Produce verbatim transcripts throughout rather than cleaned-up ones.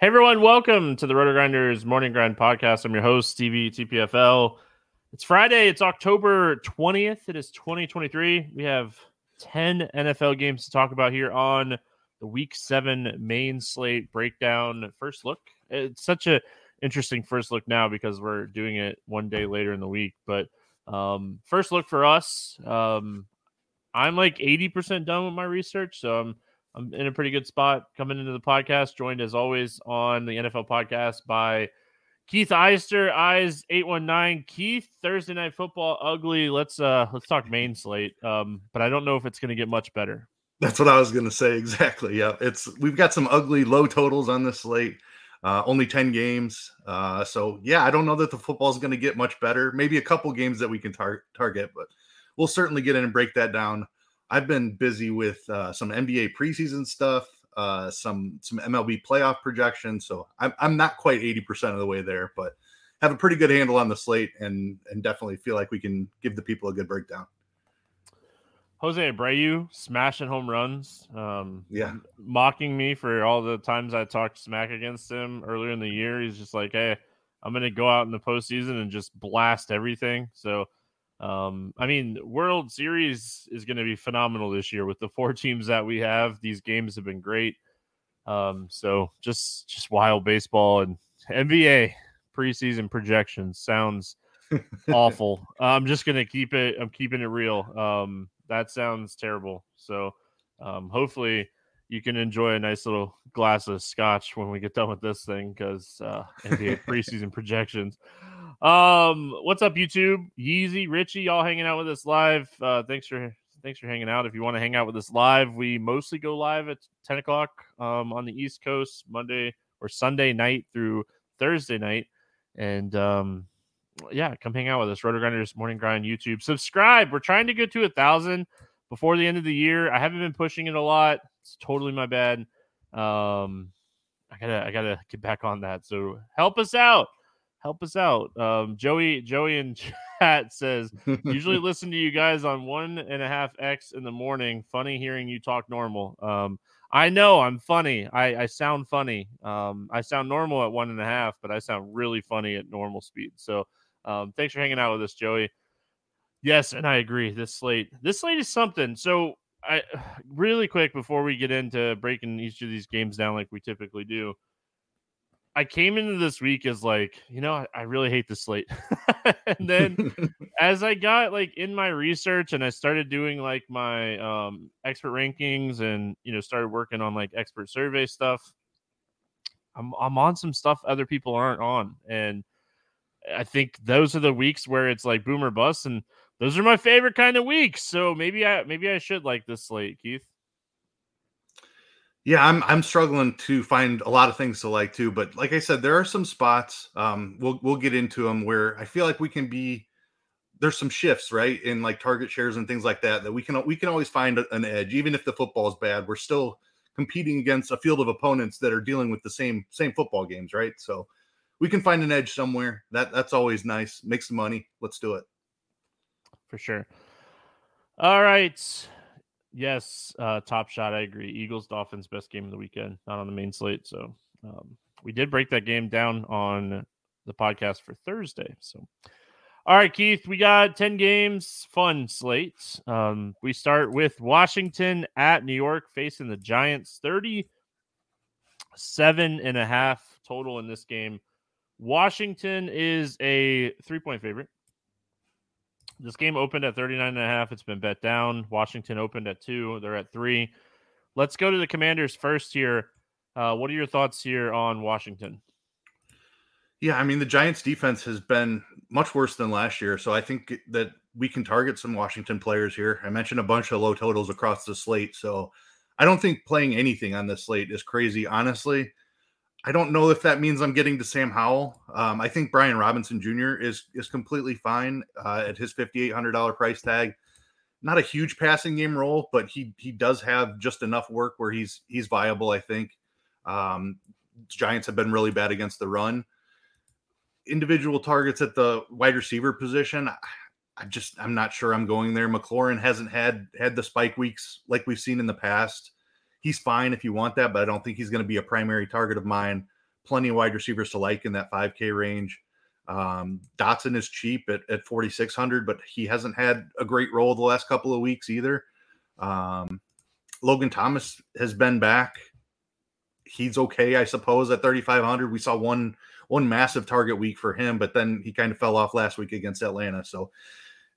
Hey everyone, welcome to the Roto-Grinders Morning Grind Podcast. I'm your host, Stevie T P F L. It's Friday, it's October twentieth, it is twenty twenty-three. We have ten N F L games to talk about here on the Week seven main slate breakdown first look. It's such an interesting first look now because we're doing it one day later in the week. But um, first look for us, um, I'm like eighty percent done with my research, so I'm I'm in a pretty good spot coming into the podcast, joined as always on the N F L podcast by Keith Eyster, Eyes eight one nine. Keith, Thursday Night Football, ugly. Let's uh, let's talk main slate, um, but I don't know if it's going to get much better. That's what I was going to say, exactly. Yeah, it's we've got some ugly low totals on this slate, uh, only ten games. Uh, so, yeah, I don't know that the football is going to get much better. Maybe a couple games that we can tar- target, but we'll certainly get in and break that down. I've been busy with uh, some N B A preseason stuff, uh, some some M L B playoff projections. So I'm I'm not quite eighty percent of the way there, but have a pretty good handle on the slate and and definitely feel like we can give the people a good breakdown. Jose Abreu smashing home runs, um, yeah, mocking me for all the times I talked smack against him earlier in the year. He's just like, hey, I'm going to go out in the postseason and just blast everything. So. Um, I mean, World Series is going to be phenomenal this year with the four teams that we have. These games have been great. Um, so just, just wild baseball and N B A preseason projections sounds awful. I'm just going to keep it. I'm keeping it real. Um, that sounds terrible. So, um, hopefully you can enjoy a nice little glass of scotch when we get done with this thing. Cause, uh, N B A preseason projections. Um, what's up, YouTube? Yeezy, Richie, y'all hanging out with us live. Uh, thanks for thanks for hanging out. If you want to hang out with us live, we mostly go live at ten o'clock um on the East Coast, Monday or Sunday night through Thursday night. And um yeah, come hang out with us. Roto-Grinders Morning Grind YouTube. Subscribe. We're trying to get to a thousand before the end of the year. I haven't been pushing it a lot. It's totally my bad. Um I gotta I gotta get back on that. So help us out. Help us out. Um, Joey Joey in chat says, usually listen to you guys on one and a half X in the morning. Funny hearing you talk normal. Um, I know I'm funny. I, I sound funny. Um, I sound normal at one and a half, but I sound really funny at normal speed. So um, thanks for hanging out with us, Joey. Yes, and I agree. This slate, this slate is something. So I really quick before we get into breaking each of these games down like we typically do. I came into this week as like, you know, I, I really hate this slate. And then as I got like in my research and I started doing like my um, expert rankings and, you know, started working on like expert survey stuff, I'm, I'm on some stuff other people aren't on. And I think those are the weeks where it's like boom or bust. And those are my favorite kind of weeks. So maybe I, maybe I should like this slate, Keith. Yeah, I'm I'm struggling to find a lot of things to like too, but like I said, there are some spots. Um, we'll we'll get into them where I feel like we can be there's some shifts, right, in like target shares and things like that, that we can we can always find an edge. Even if the football is bad, we're still competing against a field of opponents that are dealing with the same same football games, right? So we can find an edge somewhere. That that's always nice. Make some money. Let's do it. For sure. All right. Yes, uh, top shot. I agree. Eagles, Dolphins, best game of the weekend. Not on the main slate. So um, we did break that game down on the podcast for Thursday. So, all right, Keith, we got ten games. Fun slate. Um, we start with Washington at New York facing the Giants. thirty-seven and a half total in this game. Washington is a three-point favorite. This game opened at thirty-nine and a half. It's been bet down. Washington opened at two. They're at three. Let's go to the Commanders first here. Uh, what are your thoughts here on Washington? Yeah, I mean, the Giants defense has been much worse than last year, so I think that we can target some Washington players here. I mentioned a bunch of low totals across the slate, so I don't think playing anything on this slate is crazy, honestly. I don't know if that means I'm getting to Sam Howell. Um, I think Brian Robinson Junior is is completely fine uh, at his fifty-eight hundred dollars price tag. Not a huge passing game role, but he he does have just enough work where he's he's viable, I think. Um, Giants have been really bad against the run. Individual targets at the wide receiver position, I, I just I'm not sure I'm going there. McLaurin hasn't had had the spike weeks like we've seen in the past. He's fine if you want that, but I don't think he's going to be a primary target of mine. Plenty of wide receivers to like in that five K range. Um, Dotson is cheap at, at forty-six hundred, but he hasn't had a great role the last couple of weeks either. Um, Logan Thomas has been back. He's okay, I suppose, at thirty-five hundred. We saw one one massive target week for him, but then he kind of fell off last week against Atlanta. So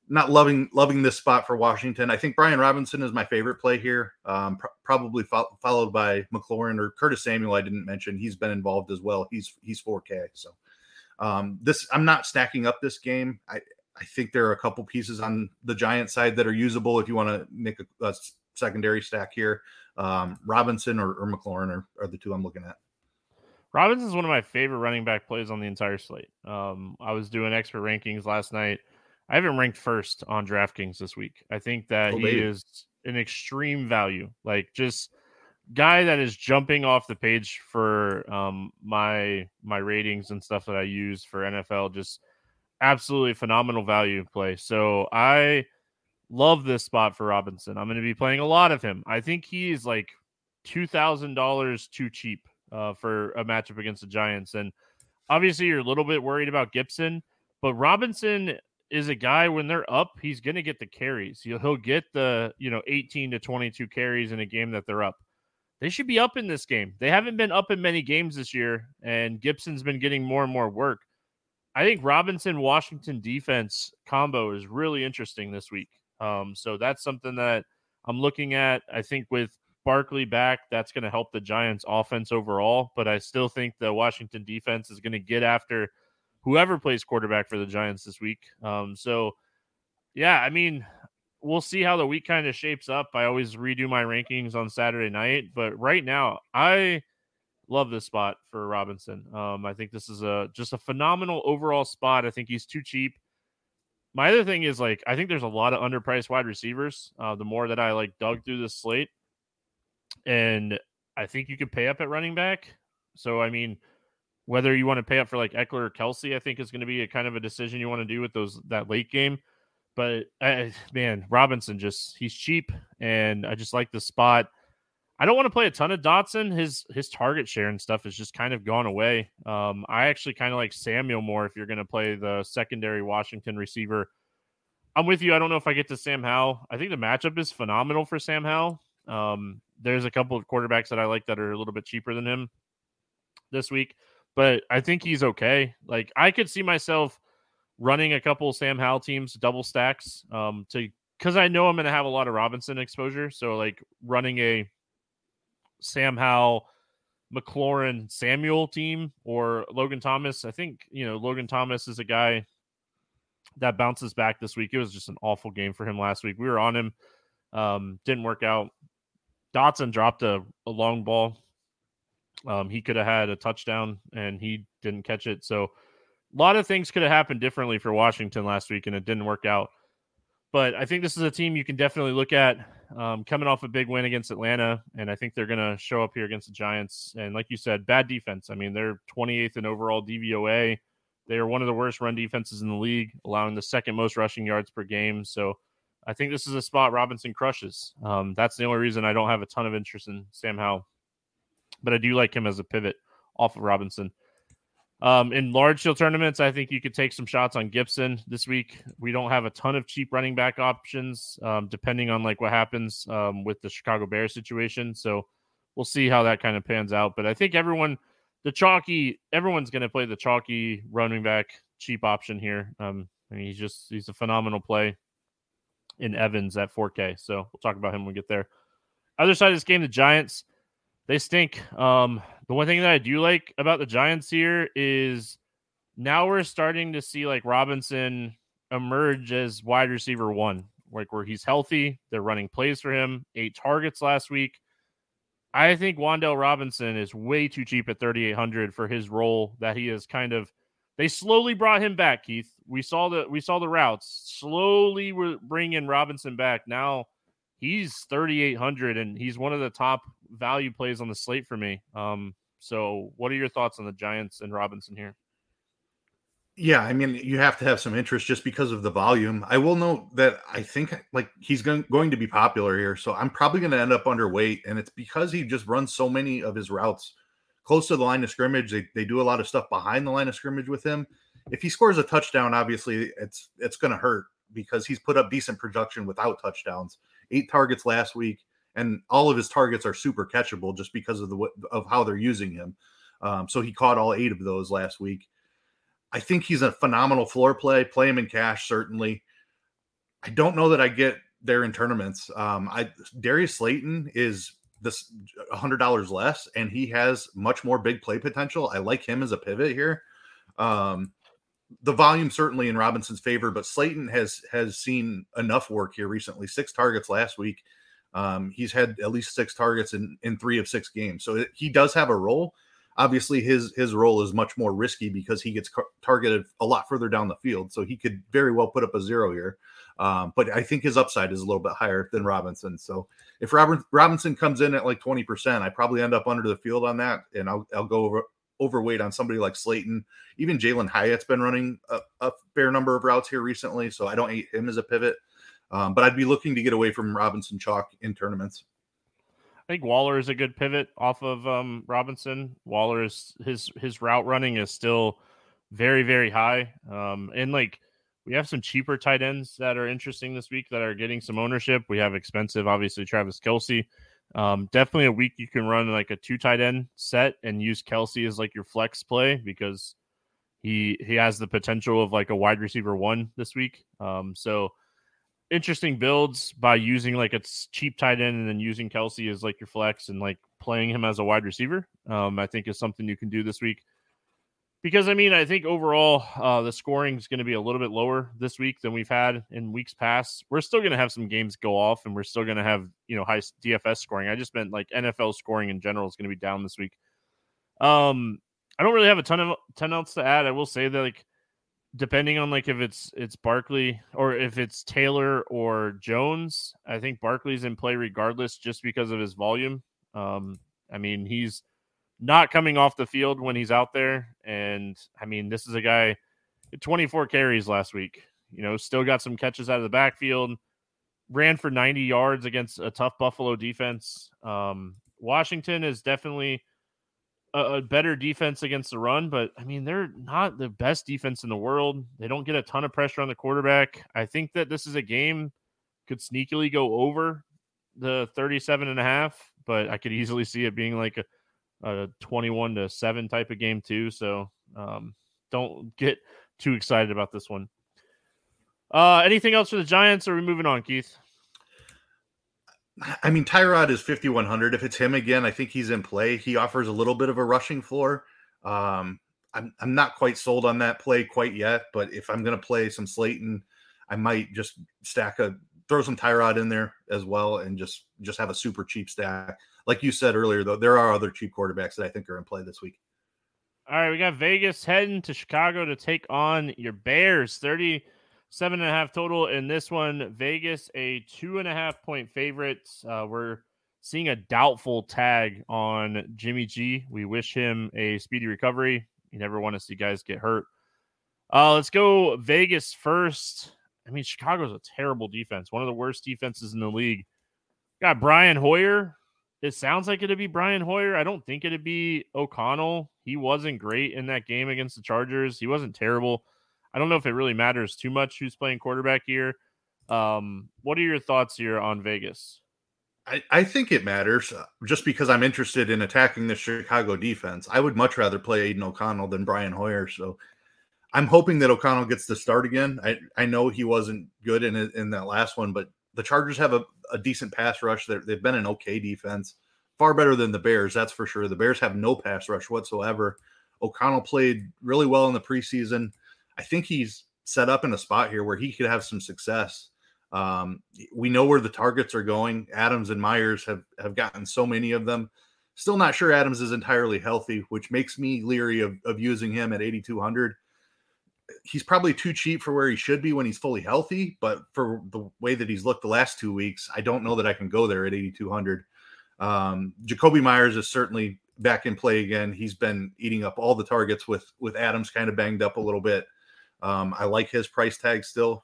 Not loving loving this spot for Washington. I think Brian Robinson is my favorite play here, um, pr- probably fo- followed by McLaurin or Curtis Samuel. I didn't mention he's been involved as well. He's he's four K. So um, this I'm not stacking up this game. I, I think there are a couple pieces on the Giants side that are usable if you want to make a, a secondary stack here. Um, Robinson or, or McLaurin are, are the two I'm looking at. Robinson is one of my favorite running back plays on the entire slate. Um, I was doing expert rankings last night. I have him ranked first on DraftKings this week. I think that oh, he baby. is an extreme value, like just guy that is jumping off the page for um, my my ratings and stuff that I use for N F L. Just absolutely phenomenal value play. So I love this spot for Robinson. I'm going to be playing a lot of him. I think he is like two thousand dollars too cheap uh, for a matchup against the Giants. And obviously you're a little bit worried about Gibson, but Robinson is a guy when they're up, he's going to get the carries. He'll, he'll get the, you know, eighteen to twenty-two carries in a game that they're up. They should be up in this game. They haven't been up in many games this year, and Gibson's been getting more and more work. I think Robinson-Washington defense combo is really interesting this week. Um, so that's something that I'm looking at. I think with Barkley back, that's going to help the Giants offense overall, but I still think the Washington defense is going to get after whoever plays quarterback for the Giants this week. Um, so, yeah, I mean, we'll see how the week kind of shapes up. I always redo my rankings on Saturday night, but right now I love this spot for Robinson. Um, I think this is a just a phenomenal overall spot. I think he's too cheap. My other thing is, like, I think there's a lot of underpriced wide receivers. Uh, the more that I, like, dug through this slate, and I think you could pay up at running back. So, I mean, whether you want to pay up for like Eckler or Kelce, I think is going to be a kind of a decision you want to do with those that late game. But I, man, Robinson just he's cheap, and I just like the spot. I don't want to play a ton of Dotson. His his target share and stuff has just kind of gone away. Um, I actually kind of like Samuel more if you're going to play the secondary Washington receiver. I'm with you. I don't know if I get to Sam Howell. I think the matchup is phenomenal for Sam Howell. Um, there's a couple of quarterbacks that I like that are a little bit cheaper than him this week. But I think he's okay. Like, I could see myself running a couple Sam Howell teams, double stacks, um, to because I know I'm going to have a lot of Robinson exposure. So, like, running a Sam Howell, McLaurin, Samuel team or Logan Thomas. I think, you know, Logan Thomas is a guy that bounces back this week. It was just an awful game for him last week. We were on him. Um, didn't work out. Dotson dropped a, a long ball. Um, he could have had a touchdown and he didn't catch it. So A lot of things could have happened differently for Washington last week, and it didn't work out. But I think this is a team you can definitely look at um, coming off a big win against Atlanta, and I think they're going to show up here against the Giants. And like you said, bad defense. I mean, they're twenty-eighth in overall D V O A. They are one of the worst run defenses in the league, allowing the second most rushing yards per game. So I think this is a spot Robinson crushes. Um, that's the only reason I don't have a ton of interest in Sam Howell. But I do like him as a pivot off of Robinson. Um, in large shield tournaments, I think you could take some shots on Gibson this week. We don't have a ton of cheap running back options, um, depending on like what happens um, with the Chicago Bears situation. So we'll see how that kind of pans out. But I think everyone, the chalky, everyone's going to play the chalky running back cheap option here. Um, I mean, he's just he's a phenomenal play in Evans at four K. So we'll talk about him when we get there. Other side of this game, the Giants. They stink. Um, the one thing that I do like about the Giants here is now we're starting to see like Robinson emerge as wide receiver one, like where he's healthy. They're running plays for him. Eight targets last week. I think Wan'Dale Robinson is way too cheap at thirty-eight hundred for his role that he is kind of. They slowly brought him back, Keith. We saw the we saw the routes. Slowly we're bringing Robinson back. Now he's thirty-eight hundred, and he's one of the top value plays on the slate for me. Um, so what are your thoughts on the Giants and Robinson here? Yeah, I mean, you have to have some interest just because of the volume. I will note that I think like he's going, going to be popular here, so I'm probably going to end up underweight, and it's because he just runs so many of his routes close to the line of scrimmage. They they do a lot of stuff behind the line of scrimmage with him. If he scores a touchdown, obviously it's it's going to hurt because he's put up decent production without touchdowns. Eight targets last week, and all of his targets are super catchable just because of the of how they're using him. Um, so he caught all eight of those last week. I think he's a phenomenal floor play. Play him in cash, certainly. I don't know that I get there in tournaments. Um, I Darius Slayton is this one hundred dollars less, and he has much more big play potential. I like him as a pivot here. Um, The volume certainly in Robinson's favor, but Slayton has has seen enough work here recently. Six targets last week. Um, he's had at least six targets in, in three of six games. So it, he does have a role. Obviously, his his role is much more risky because he gets car- targeted a lot further down the field. So he could very well put up a zero here. Um, but I think his upside is a little bit higher than Robinson. So if Robert, Robinson comes in at like twenty percent, I probably end up under the field on that, and I'll I'll go over. overweight on somebody like Slayton. Even Jalen Hyatt's been running a, a fair number of routes here recently, so I don't hate him as a pivot. Um, but I'd be looking to get away from Robinson chalk in tournaments. I think Waller is a good pivot off of um, Robinson. Waller is his his route running is still very, very high. Um, and like we have some cheaper tight ends that are interesting this week that are getting some ownership. We have expensive, obviously, Travis Kelce. Um, definitely a week you can run like a two tight end set and use Kelce as like your flex play because he he has the potential of like a wide receiver one this week. Um, so interesting builds by using like a cheap tight end and then using Kelce as like your flex and like playing him as a wide receiver. Um, I think is something you can do this week because I mean I think overall uh, the scoring is going to be a little bit lower this week than we've had in weeks past. We're still going to have some games go off, and we're still going to have, you know, high D F S scoring. I just meant like N F L scoring in general is going to be down this week. Um, I don't really have a ton of ton else to add. I will say that like depending on like if it's it's Barkley or if it's Taylor or Jones, I think Barkley's in play regardless just because of his volume. Um, I mean he's not coming off the field when he's out there, and I mean this is a guy twenty-four carries last week. You know, still got some catches out of the backfield. Ran for ninety yards against a tough Buffalo defense. Um, Washington is definitely a, a better defense against the run, but I mean, they're not the best defense in the world. They don't get a ton of pressure on the quarterback. I think that this is a game could sneakily go over the thirty-seven and a half, but I could easily see it being like a, a twenty-one to seven type of game too. So um, don't get too excited about this one. Uh, anything else for the Giants? Or are we moving on, Keith? I mean, Tyrod is fifty-one hundred. If it's him again, I think he's in play. He offers a little bit of a rushing floor. Um, I'm I'm not quite sold on that play quite yet, but if I'm going to play some Slayton, I might just stack a throw some Tyrod in there as well and just just have a super cheap stack. Like you said earlier, though, there are other cheap quarterbacks that I think are in play this week. All right, we got Vegas heading to Chicago to take on your Bears. thirty-seven and a half total in this one. Vegas, a two and a half point favorite. Uh, we're seeing a doubtful tag on Jimmy G. We wish him a speedy recovery. You never want to see guys get hurt. Uh, let's go Vegas first. I mean, Chicago's a terrible defense. One of the worst defenses in the league. Got Brian Hoyer. It sounds like it'd be Brian Hoyer. I don't think it'd be O'Connell. He wasn't great in that game against the Chargers. He wasn't terrible. I don't know if it really matters too much who's playing quarterback here. Um, what are your thoughts here on Vegas? I, I think it matters just because I'm interested in attacking the Chicago defense. I would much rather play Aiden O'Connell than Brian Hoyer. So I'm hoping that O'Connell gets the start again. I, I know he wasn't good in in that last one, but the Chargers have a, a decent pass rush. They're, they've been an okay defense, far better than the Bears, that's for sure. The Bears have no pass rush whatsoever. O'Connell played really well in the preseason. I think he's set up in a spot here where he could have some success. Um, we know where the targets are going. Adams and Myers have, have gotten so many of them. Still not sure Adams is entirely healthy, which makes me leery of, of using him at eighty-two hundred. He's probably too cheap for where he should be when he's fully healthy, but for the way that he's looked the last two weeks, I don't know that I can go there at eighty-two hundred. Um, Jacoby Myers is certainly back in play again. He's been eating up all the targets with, with Adams kind of banged up a little bit. Um, I like his price tag still.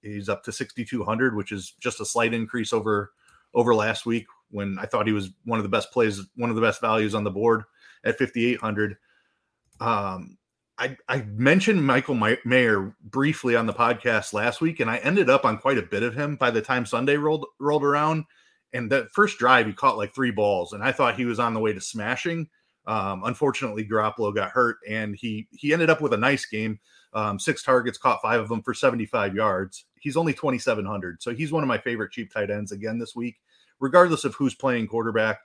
He's up to sixty-two hundred, which is just a slight increase over, over last week when I thought he was one of the best plays, one of the best values on the board at fifty-eight hundred. Um, I, I mentioned Michael Mayer briefly on the podcast last week, and I ended up on quite a bit of him by the time Sunday rolled rolled around. And that first drive, he caught like three balls, and I thought he was on the way to smashing. Um, unfortunately, Garoppolo got hurt, and he he ended up with a nice game. Um, six targets, caught five of them for seventy-five yards. He's only twenty-seven hundred, so he's one of my favorite cheap tight ends again this week, regardless of who's playing quarterback.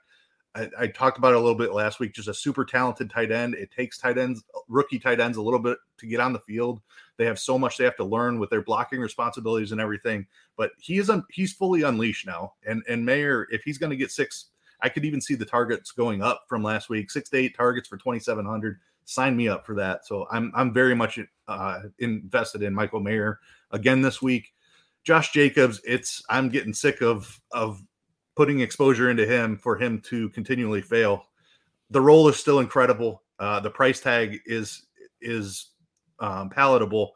I, I talked about it a little bit last week, just a super talented tight end. It takes tight ends, rookie tight ends a little bit to get on the field. They have so much they have to learn with their blocking responsibilities and everything, but he is, un, he's fully unleashed now. And, and Mayer, if he's going to get six, I could even see the targets going up from last week, six to eight targets for twenty-seven hundred. Sign me up for that. So I'm, I'm very much uh, invested in Michael Mayer again this week. Josh Jacobs. It's, I'm getting sick of, of, putting exposure into him for him to continually fail. The role is still incredible. Uh, the price tag is, is um, palatable.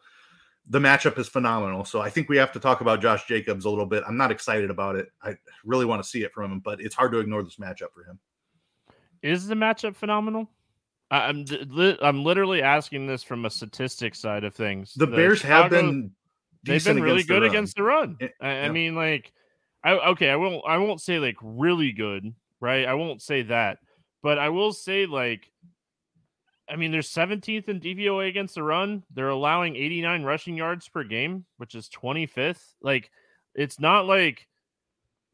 The matchup is phenomenal. So I think we have to talk about Josh Jacobs a little bit. I'm not excited about it. I really want to see it from him, but it's hard to ignore this matchup for him. Is the matchup phenomenal? I'm, li- I'm literally asking this from a statistics side of things. The, the Bears Chicago, have been, they've been really against good the against the run. It, I, yeah. I mean, like, I, okay, I won't. I won't say like really good, right? I won't say that, but I will say like, I mean, they're seventeenth in D V O A against the run. They're allowing eighty-nine rushing yards per game, which is twenty-fifth. Like, it's not like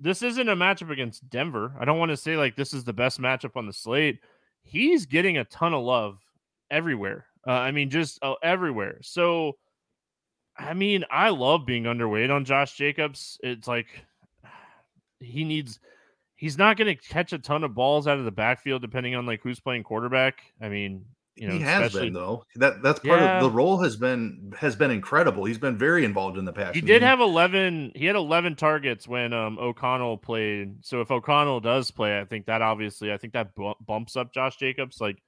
this isn't a matchup against Denver. I don't want to say like this is the best matchup on the slate. He's getting a ton of love everywhere. Uh, I mean, just uh, everywhere. So, I mean, I love being underweight on Josh Jacobs. It's like, he needs, he's not going to catch a ton of balls out of the backfield, depending on like who's playing quarterback. I mean, you know, he has been though. That that's part yeah. of the role has been has been incredible. He's been very involved in the pass. He did have eleven. He had eleven targets when um, O'Connell played. So if O'Connell does play, I think that obviously, I think that bumps up Josh Jacobs. Like,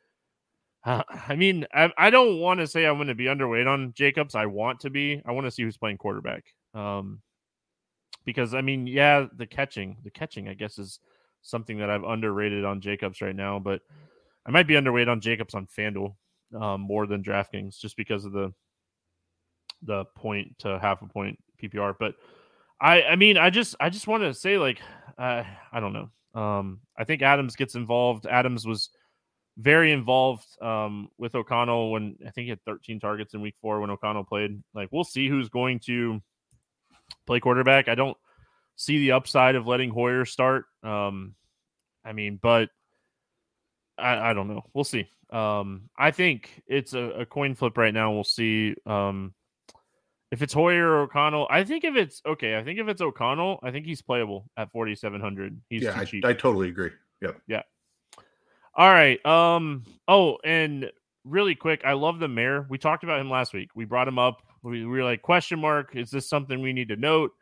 uh, I mean, I, I don't want to say I'm going to be underweight on Jacobs. I want to be. I want to see who's playing quarterback. Um, Because, I mean, yeah, the catching, the catching, I guess, is something that I've underrated on Jacobs right now. But I might be underweight on Jacobs on FanDuel um, more than DraftKings just because of the the point to half a point P P R. But, I I mean, I just I just want to say, like, uh, I don't know. Um, I think Adams gets involved. Adams was very involved um, with O'Connell when I think he had thirteen targets in week four when O'Connell played. Like, we'll see who's going to play quarterback. I don't see the upside of letting Hoyer start. Um, I mean, but I, I don't know. We'll see. Um, I think it's a, a coin flip right now. We'll see um, if it's Hoyer or O'Connell. I think if it's okay. I think if it's O'Connell, I think he's playable at forty-seven hundred. He's yeah, too I, cheap. I totally agree. Yep. Yeah. All right. Um. Oh, and really quick, I love the Mayer. We talked about him last week. We brought him up. We were like, question mark, is this something we need to note?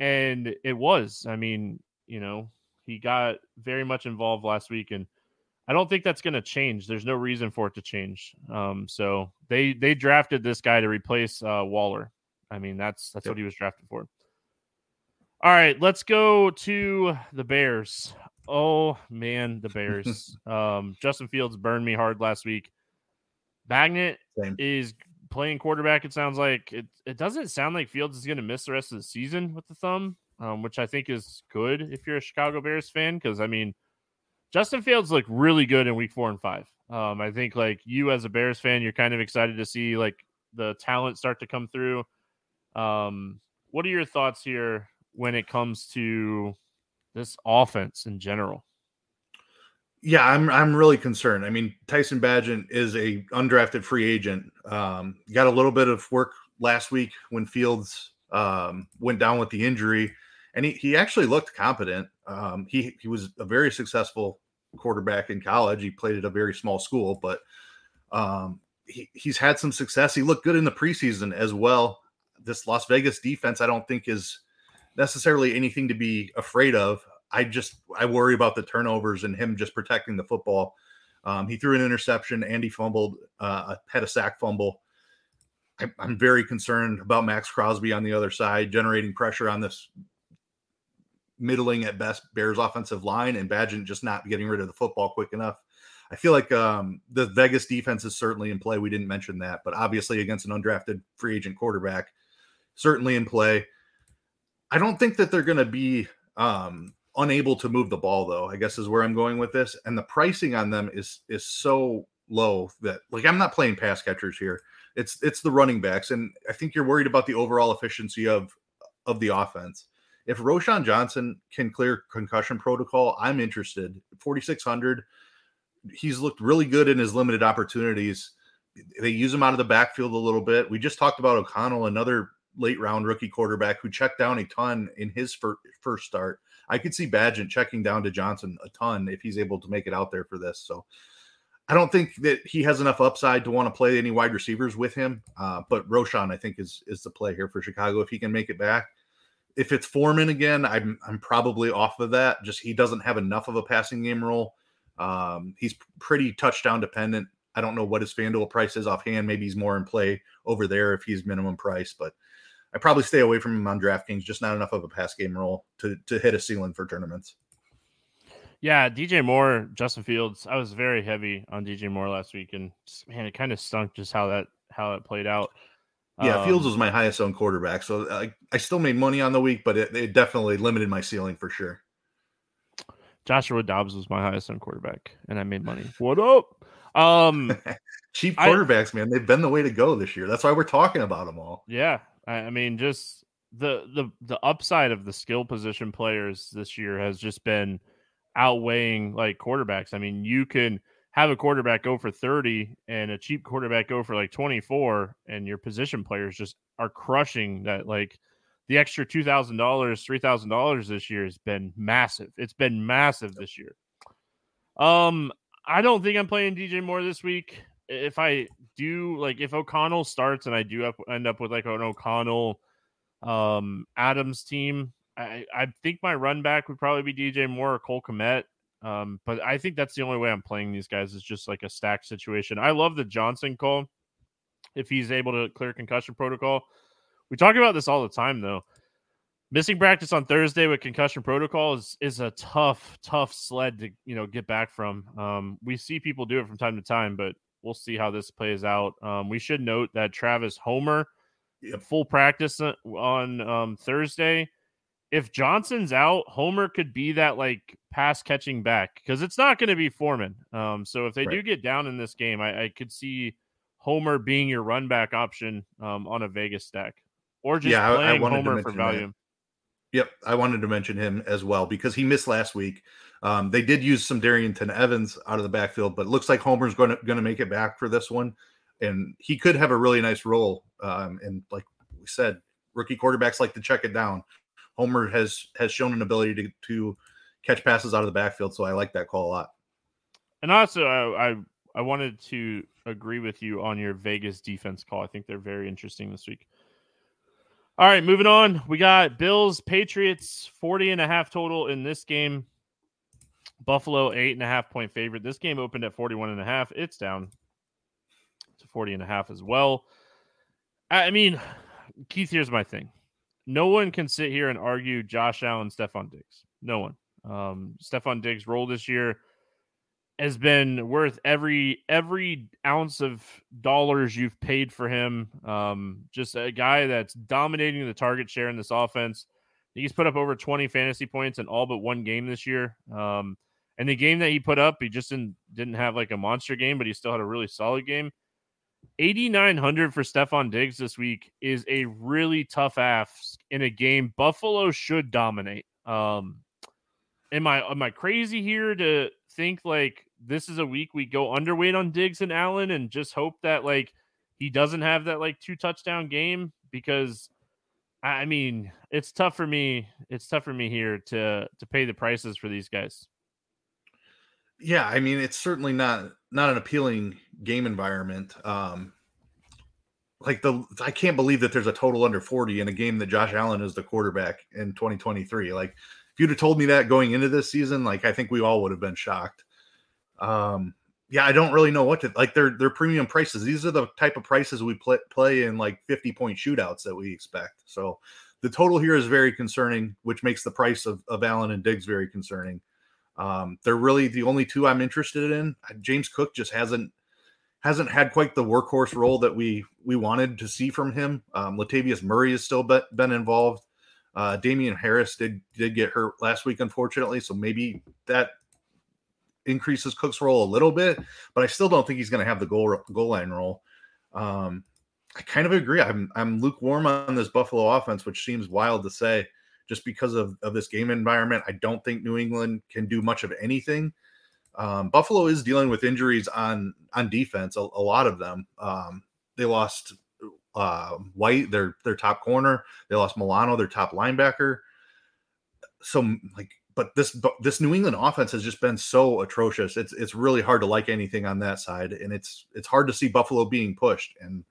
And it was. I mean, you know, he got very much involved last week, and I don't think that's going to change. There's no reason for it to change. Um, so they they drafted this guy to replace uh, Waller. I mean, that's that's yep. what he was drafted for. All right, let's go to the Bears. Oh, man, the Bears. um, Justin Fields burned me hard last week. Bagnett Same. is playing quarterback, it sounds like. It it doesn't sound like Fields is going to miss the rest of the season with the thumb, um, which I think is good if you're a Chicago Bears fan, because, I mean, Justin Fields looked really good in week four and five. Um, I think, like, you as a Bears fan, you're kind of excited to see, like, the talent start to come through. Um, what are your thoughts here when it comes to this offense in general? Yeah, I'm I'm really concerned. I mean, Tyson Bagent is a undrafted free agent. Um, got a little bit of work last week when Fields um, went down with the injury, and he, he actually looked competent. Um, he he was a very successful quarterback in college. He played at a very small school, but um, he, he's had some success. He looked good in the preseason as well. This Las Vegas defense, I don't think is necessarily anything to be afraid of. I just, I worry about the turnovers and him just protecting the football. Um, he threw an interception and he fumbled, uh, had a sack fumble. I, I'm very concerned about Max Crosby on the other side, generating pressure on this middling at best Bears offensive line, and Bagent just not getting rid of the football quick enough. I feel like um, the Vegas defense is certainly in play. We didn't mention that, but obviously against an undrafted free agent quarterback, certainly in play. I don't think that they're going to be um, unable to move the ball, though, I guess is where I'm going with this. And the pricing on them is is so low that, like, I'm not playing pass catchers here. It's it's the running backs. And I think you're worried about the overall efficiency of of the offense. If Roschon Johnson can clear concussion protocol, I'm interested. forty-six hundred, he's looked really good in his limited opportunities. They use him out of the backfield a little bit. We just talked about O'Connell, another late round rookie quarterback who checked down a ton in his fir- first start. I could see Bagent checking down to Johnson a ton if he's able to make it out there for this. So I don't think that he has enough upside to want to play any wide receivers with him. Uh, but Roschon, I think, is is the play here for Chicago if he can make it back. If it's Foreman again, I'm I'm probably off of that. Just he doesn't have enough of a passing game role. Um, he's pretty touchdown dependent. I don't know what his FanDuel price is offhand. Maybe he's more in play over there if he's minimum price, but I probably stay away from him on DraftKings. Just not enough of a pass game role to to hit a ceiling for tournaments. Yeah, D J Moore, Justin Fields. I was very heavy on D J Moore last week, and man, it kind of stunk just how that how it played out. Yeah, um, Fields was my highest owned quarterback, so I, I still made money on the week, but it, it definitely limited my ceiling for sure. Joshua Dobbs was my highest owned quarterback, and I made money. What up? Um, Cheap quarterbacks, I, man. They've been the way to go this year. That's why we're talking about them all. Yeah. I mean, just the, the the upside of the skill position players this year has just been outweighing, like, quarterbacks. I mean, you can have a quarterback go for thirty and a cheap quarterback go for like twenty-four, and your position players just are crushing that. Like, the extra two thousand dollars, three thousand dollars this year has been massive. It's been massive this year. Um, I don't think I'm playing D J Moore this week. If I do, like, if O'Connell starts and I do up, end up with like an O'Connell um, Adams team, I, I think my run back would probably be D J Moore or Cole Kmet. Um, but I think that's the only way I'm playing these guys is just like a stack situation. I love the Johnson call if he's able to clear concussion protocol. We talk about this all the time, though. Missing practice on Thursday with concussion protocol is, is a tough, tough sled to, you know, get back from. Um, we see people do it from time to time, but we'll see how this plays out. Um, we should note that Travis Homer, yep. full practice on um, Thursday. If Johnson's out, Homer could be that, like, pass catching back, because it's not going to be Foreman. Um, so if they right. do get down in this game, I, I could see Homer being your run back option um, on a Vegas stack, or just yeah, playing I, I Homer for value. That. Yep, I wanted to mention him as well because he missed last week. Um, they did use some Darrington Evans out of the backfield, but it looks like Homer's going to going to make it back for this one, and he could have a really nice role. Um, and like we said, rookie quarterbacks like to check it down. Homer has has shown an ability to to catch passes out of the backfield, so I like that call a lot. And also, I I, I wanted to agree with you on your Vegas defense call. I think they're very interesting this week. All right, moving on. We got Bills, Patriots, forty and a half total in this game. Buffalo, eight and a half point favorite. This game opened at forty-one and a half. It's down to forty and a half as well. I mean, Keith, here's my thing. No one can sit here and argue Josh Allen, Stefon Diggs. No one. Um, Stefon Diggs' role this year has been worth every every ounce of dollars you've paid for him. Um, just a guy that's dominating the target share in this offense. He's put up over twenty fantasy points in all but one game this year. Um, and the game that he put up, he just didn't, didn't have like a monster game, but he still had a really solid game. eighty-nine hundred for Stefon Diggs this week is a really tough ask in a game Buffalo should dominate. Um, am I am I crazy here to think like this is a week we go underweight on Diggs and Allen and just hope that like he doesn't have that like two touchdown game? Because I mean, it's tough for me. It's tough for me here to to pay the prices for these guys. Yeah, I mean, it's certainly not not an appealing game environment. Um, like the I can't believe that there's a total under forty in a game that Josh Allen is the quarterback in twenty twenty-three. Like, if you'd have told me that going into this season, like I think we all would have been shocked. Um, yeah, I don't really know what to like. They're they're premium prices. These are the type of prices we play, play in like fifty point shootouts that we expect. So the total here is very concerning, which makes the price of of Allen and Diggs very concerning. Um, they're really the only two I'm interested in. James Cook just hasn't hasn't had quite the workhorse role that we we wanted to see from him. Um, Latavius Murray has still be, been involved. Uh, Damian Harris did did get hurt last week, unfortunately, so maybe that increases Cook's role a little bit. But I still don't think he's going to have the goal goal line role. Um, I kind of agree. I'm I'm lukewarm on this Buffalo offense, which seems wild to say. Just because of, of this game environment, I don't think New England can do much of anything. Um, Buffalo is dealing with injuries on on defense, a, a lot of them. Um, they lost uh, White, their their top corner. They lost Milano, their top linebacker. So, like, but this this New England offense has just been so atrocious. It's it's really hard to like anything on that side, and it's it's hard to see Buffalo being pushed. And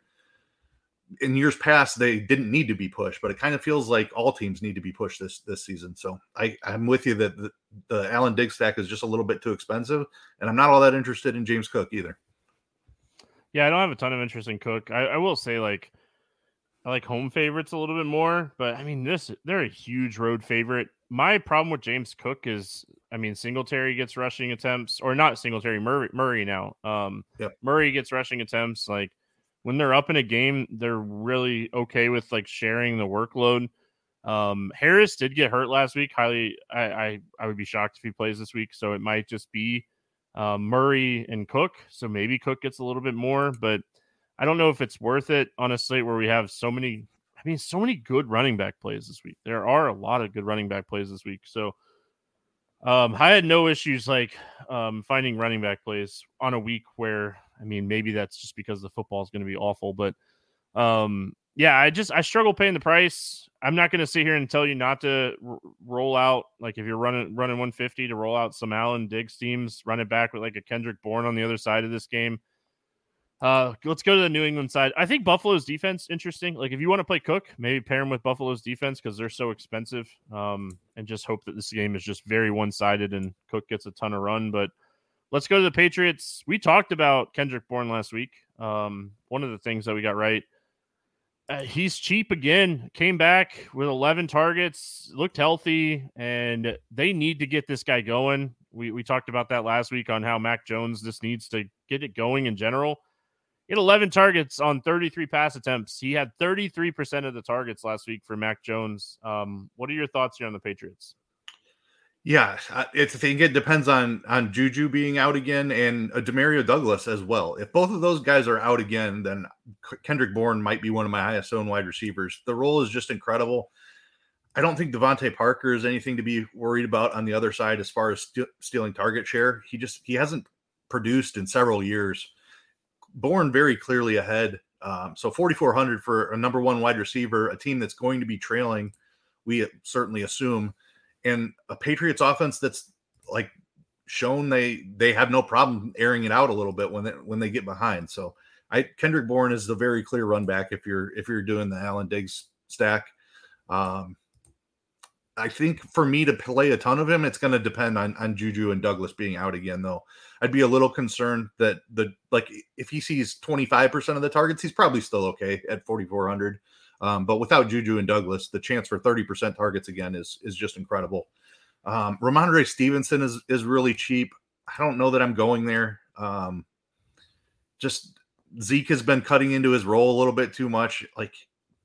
in years past, they didn't need to be pushed, but it kind of feels like all teams need to be pushed this this season. So I, I'm with you that the, the Allen Diggs stack is just a little bit too expensive, and I'm not all that interested in James Cook either. Yeah, I don't have a ton of interest in Cook. I, I will say, like, I like home favorites a little bit more, but, I mean, this they're a huge road favorite. My problem with James Cook is, I mean, Singletary gets rushing attempts, or not Singletary, Murray, Murray now. Um, yep. Murray gets rushing attempts, like, when they're up in a game, they're really okay with like sharing the workload. Um, Harris did get hurt last week. Highly, I, I, I would be shocked if he plays this week. So it might just be uh, Murray and Cook. So maybe Cook gets a little bit more, but I don't know if it's worth it on a slate where we have so many, I mean, so many good running back plays this week. There are a lot of good running back plays this week. So um, I had no issues like um, finding running back plays on a week where, I mean, maybe that's just because the football is going to be awful, but um, yeah, I just, I struggle paying the price. I'm not going to sit here and tell you not to r- roll out. Like if you're running, running one fifty to roll out some Allen Diggs teams, run it back with like a Kendrick Bourne on the other side of this game. Uh, let's go to the New England side. I think Buffalo's defense interesting. Like if you want to play Cook, maybe pair him with Buffalo's defense because they're so expensive um, and just hope that this game is just very one-sided and Cook gets a ton of run, but let's go to the Patriots. We talked about Kendrick Bourne last week. Um, one of the things that we got right, uh, he's cheap again, came back with eleven targets, looked healthy, and they need to get this guy going. We we talked about that last week on how Mac Jones just needs to get it going in general. He had eleven targets on thirty-three pass attempts. He had thirty-three percent of the targets last week for Mac Jones. Um, what are your thoughts here on the Patriots? Yeah, it's, I think it depends on on Juju being out again and uh, Demario Douglas as well. If both of those guys are out again, then Kendrick Bourne might be one of my highest owned wide receivers. The role is just incredible. I don't think Devontae Parker is anything to be worried about on the other side as far as st- stealing target share. He just he hasn't produced in several years. Bourne very clearly ahead. Um, so forty-four hundred for a number one wide receiver, a team that's going to be trailing, we certainly assume. And a Patriots offense that's like shown they they have no problem airing it out a little bit when they, when they get behind. So I Kendrick Bourne is the very clear run back if you're if you're doing the Allen Diggs stack. Um, I think for me to play a ton of him, it's going to depend on, on Juju and Douglas being out again, though. I'd be a little concerned that the like if he sees twenty-five percent of the targets, he's probably still okay at forty-four hundred. Um, but without Juju and Douglas, the chance for thirty percent targets again is is just incredible. Um, Ramondre Stevenson is is really cheap. I don't know that I'm going there. Um, just Zeke has been cutting into his role a little bit too much. Like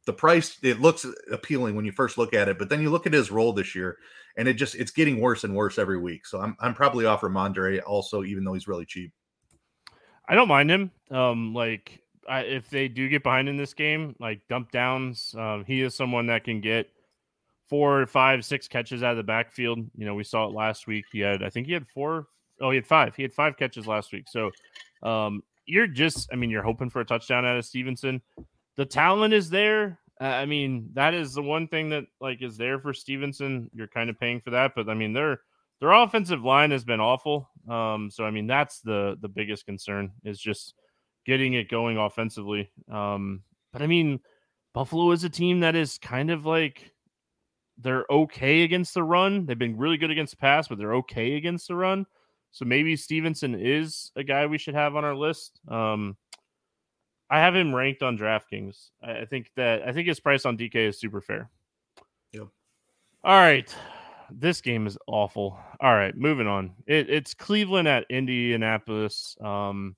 the price, it looks appealing when you first look at it, but then you look at his role this year, and it just it's getting worse and worse every week. So I'm I'm probably off Ramondre also, even though he's really cheap. I don't mind him. Um, like I, if they do get behind in this game, like dump downs, um, he is someone that can get four, five, six catches out of the backfield. You know, we saw it last week. He had, I think he had four. Oh, he had five. He had five catches last week. So um, you're just, I mean, you're hoping for a touchdown out of Stevenson. The talent is there. Uh, I mean, that is the one thing that like is there for Stevenson. You're kind of paying for that, but I mean, their their offensive line has been awful. Um, so I mean, that's the the biggest concern is just getting it going offensively. Um, but I mean, Buffalo is a team that is kind of like. They're okay against the run. They've been really good against the pass, but they're okay against the run. So maybe Stevenson is a guy we should have on our list. Um, I have him ranked on DraftKings. I think that I think his price on D K is super fair. Yep. All right. This game is awful. All right, moving on. It, it's Cleveland at Indianapolis. Um,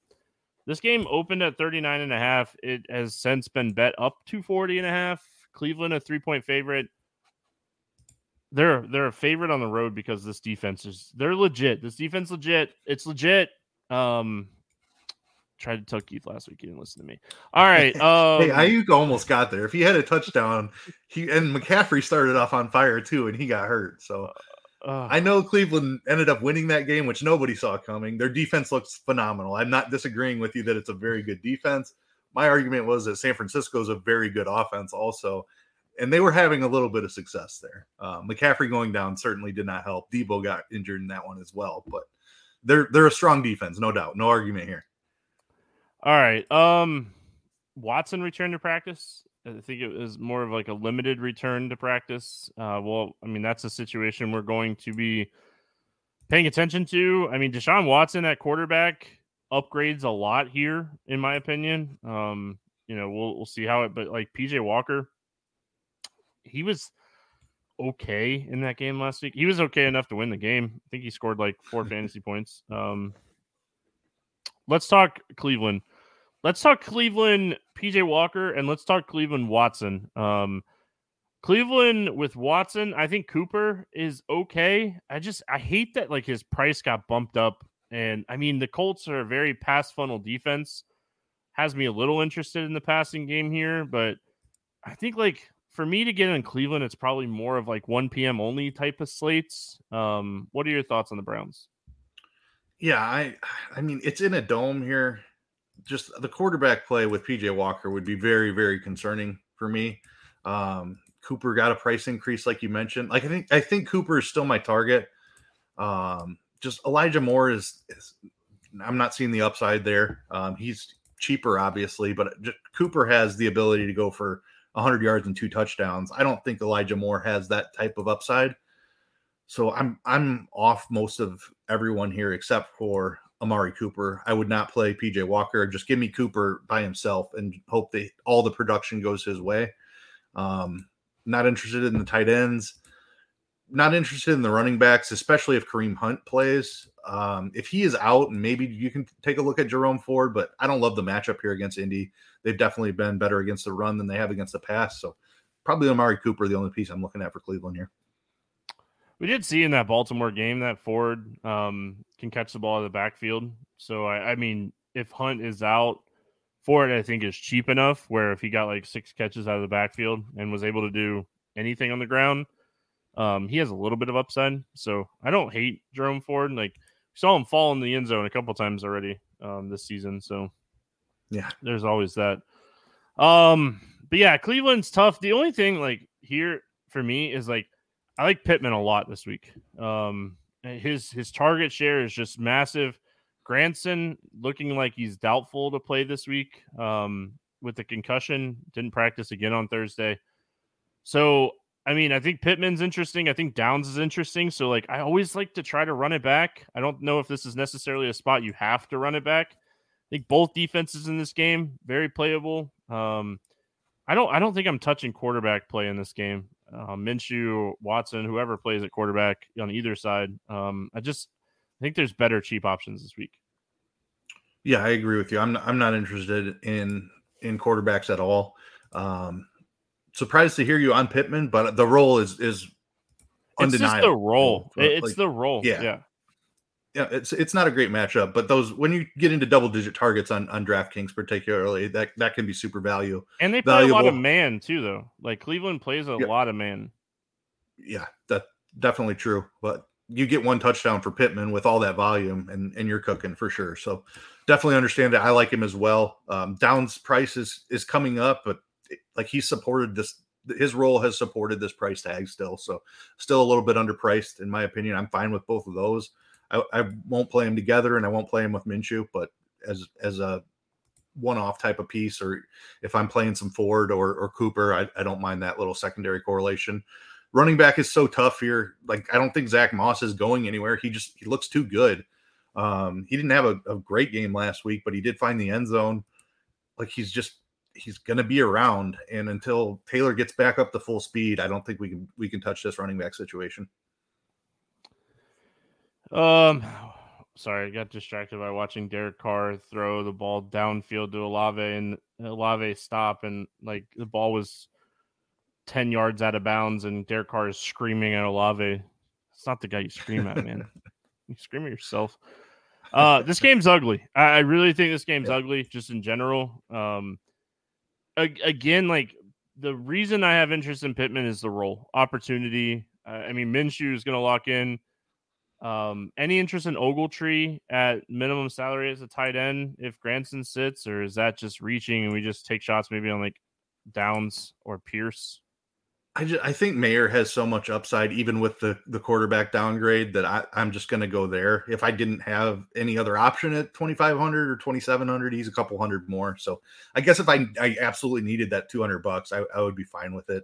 this game opened at thirty-nine and a half. It has since been bet up to forty and a half. Cleveland, a three-point favorite. They're they're a favorite on the road because this defense is they're legit. This defense legit. It's legit. Um, tried to tell Keith last week he didn't listen to me. All right. Um, hey, Ayuk almost got there. If he had a touchdown, he and McCaffrey started off on fire too, and he got hurt. So uh, I know Cleveland ended up winning that game, which nobody saw coming. Their defense looks phenomenal. I'm not disagreeing with you that it's a very good defense. My argument was that San Francisco's a very good offense also. And they were having a little bit of success there. Uh, McCaffrey going down certainly did not help. Debo got injured in that one as well. But they're they're a strong defense, no doubt. No argument here. All right. Um, Watson returned to practice. I think it was more of like a limited return to practice. Uh, well, I mean, that's a situation we're going to be paying attention to. I mean, Deshaun Watson at quarterback upgrades a lot here, in my opinion. Um, you know, we'll we'll see how it – but like P J Walker – he was okay in that game last week. He was okay enough to win the game. I think he scored like four fantasy points. Um, let's talk Cleveland. Let's talk Cleveland, P J Walker, and let's talk Cleveland Watson. Um, Cleveland with Watson, I think Cooper is okay. I just, I hate that like his price got bumped up. And I mean, the Colts are a very pass funnel defense. Has me a little interested in the passing game here, but I think like, for me to get in Cleveland, it's probably more of like one p.m. only type of slates. Um, what are your thoughts on the Browns? Yeah, I I mean, it's in a dome here. Just the quarterback play with P J Walker would be very, very concerning for me. Um, Cooper got a price increase like you mentioned. Like I think I think Cooper is still my target. Um, just Elijah Moore is, is – I'm not seeing the upside there. Um, he's cheaper, obviously, but just, Cooper has the ability to go for – one hundred yards and two touchdowns. I don't think Elijah Moore has that type of upside. So I'm I'm off most of everyone here except for Amari Cooper. I would not play P J Walker. Just give me Cooper by himself and hope that all the production goes his way. Um, not interested in the tight ends. Not interested in the running backs, especially if Kareem Hunt plays. Um, if he is out, maybe you can take a look at Jerome Ford, but I don't love the matchup here against Indy. They've definitely been better against the run than they have against the pass. So probably Amari Cooper, the only piece I'm looking at for Cleveland here. We did see in that Baltimore game that Ford um, can catch the ball out of the backfield. So, I, I mean, if Hunt is out, Ford, I think, is cheap enough where if he got like six catches out of the backfield and was able to do anything on the ground, um, he has a little bit of upside. So I don't hate Jerome Ford. Like, saw him fall in the end zone a couple times already um, this season. So, yeah, there's always that. Um, but, yeah, Cleveland's tough. The only thing, like, here for me is, like, I like Pittman a lot this week. Um, His his target share is just massive. Granson looking like he's doubtful to play this week um, with the concussion. Didn't practice again on Thursday. So, I mean, I think Pittman's interesting. I think Downs is interesting. So, like, I always like to try to run it back. I don't know if this is necessarily a spot you have to run it back. I think both defenses in this game, very playable. Um, I don't I don't think I'm touching quarterback play in this game. Uh, Minshew, Watson, whoever plays at quarterback on either side. Um, I just I think there's better cheap options this week. Yeah, I agree with you. I'm not, I'm not interested in in quarterbacks at all. Um, surprised to hear you on Pittman, but the role is is undeniable. It's just the role. It's like, the role. Yeah. yeah. Yeah, it's it's not a great matchup, but those when you get into double digit targets on, on DraftKings particularly, that, that can be super value. And they play valuable. a lot of man too, though. Like Cleveland plays a yeah. lot of man. Yeah, that's definitely true. But you get one touchdown for Pittman with all that volume, and, and you're cooking for sure. So definitely understand that. I like him as well. Um, Downs' price is is coming up, but it, like he supported this. His role has supported this price tag still. So still a little bit underpriced in my opinion. I'm fine with both of those. I, I won't play him together and I won't play him with Minshew, but as as a one-off type of piece, or if I'm playing some Ford or, or Cooper, I, I don't mind that little secondary correlation. Running back is so tough here. Like, I don't think Zach Moss is going anywhere. He just, he looks too good. Um, he didn't have a, a great game last week, but he did find the end zone. Like he's just, he's going to be around. And until Taylor gets back up to full speed, I don't think we can, we can touch this running back situation. Um, sorry, I got distracted by watching Derek Carr throw the ball downfield to Olave and Olave stop, and like the ball was ten yards out of bounds, and Derek Carr is screaming at Olave. It's not the guy you scream at, man. You scream at yourself. Uh, this game's ugly. I, I really think this game's yeah. ugly, just in general. Um, a- again, like the reason I have interest in Pittman is the role opportunity. Uh, I mean, Minshew is going to lock in. Um, any interest in Ogletree at minimum salary as a tight end if Granson sits, or is that just reaching and we just take shots maybe on like Downs or Pierce? I just, I think Mayer has so much upside, even with the, the quarterback downgrade, that I, I'm just going to go there. If I didn't have any other option at twenty-five hundred or twenty-seven hundred, he's a couple hundred more. So I guess if I, I absolutely needed that two hundred bucks, I, I would be fine with it.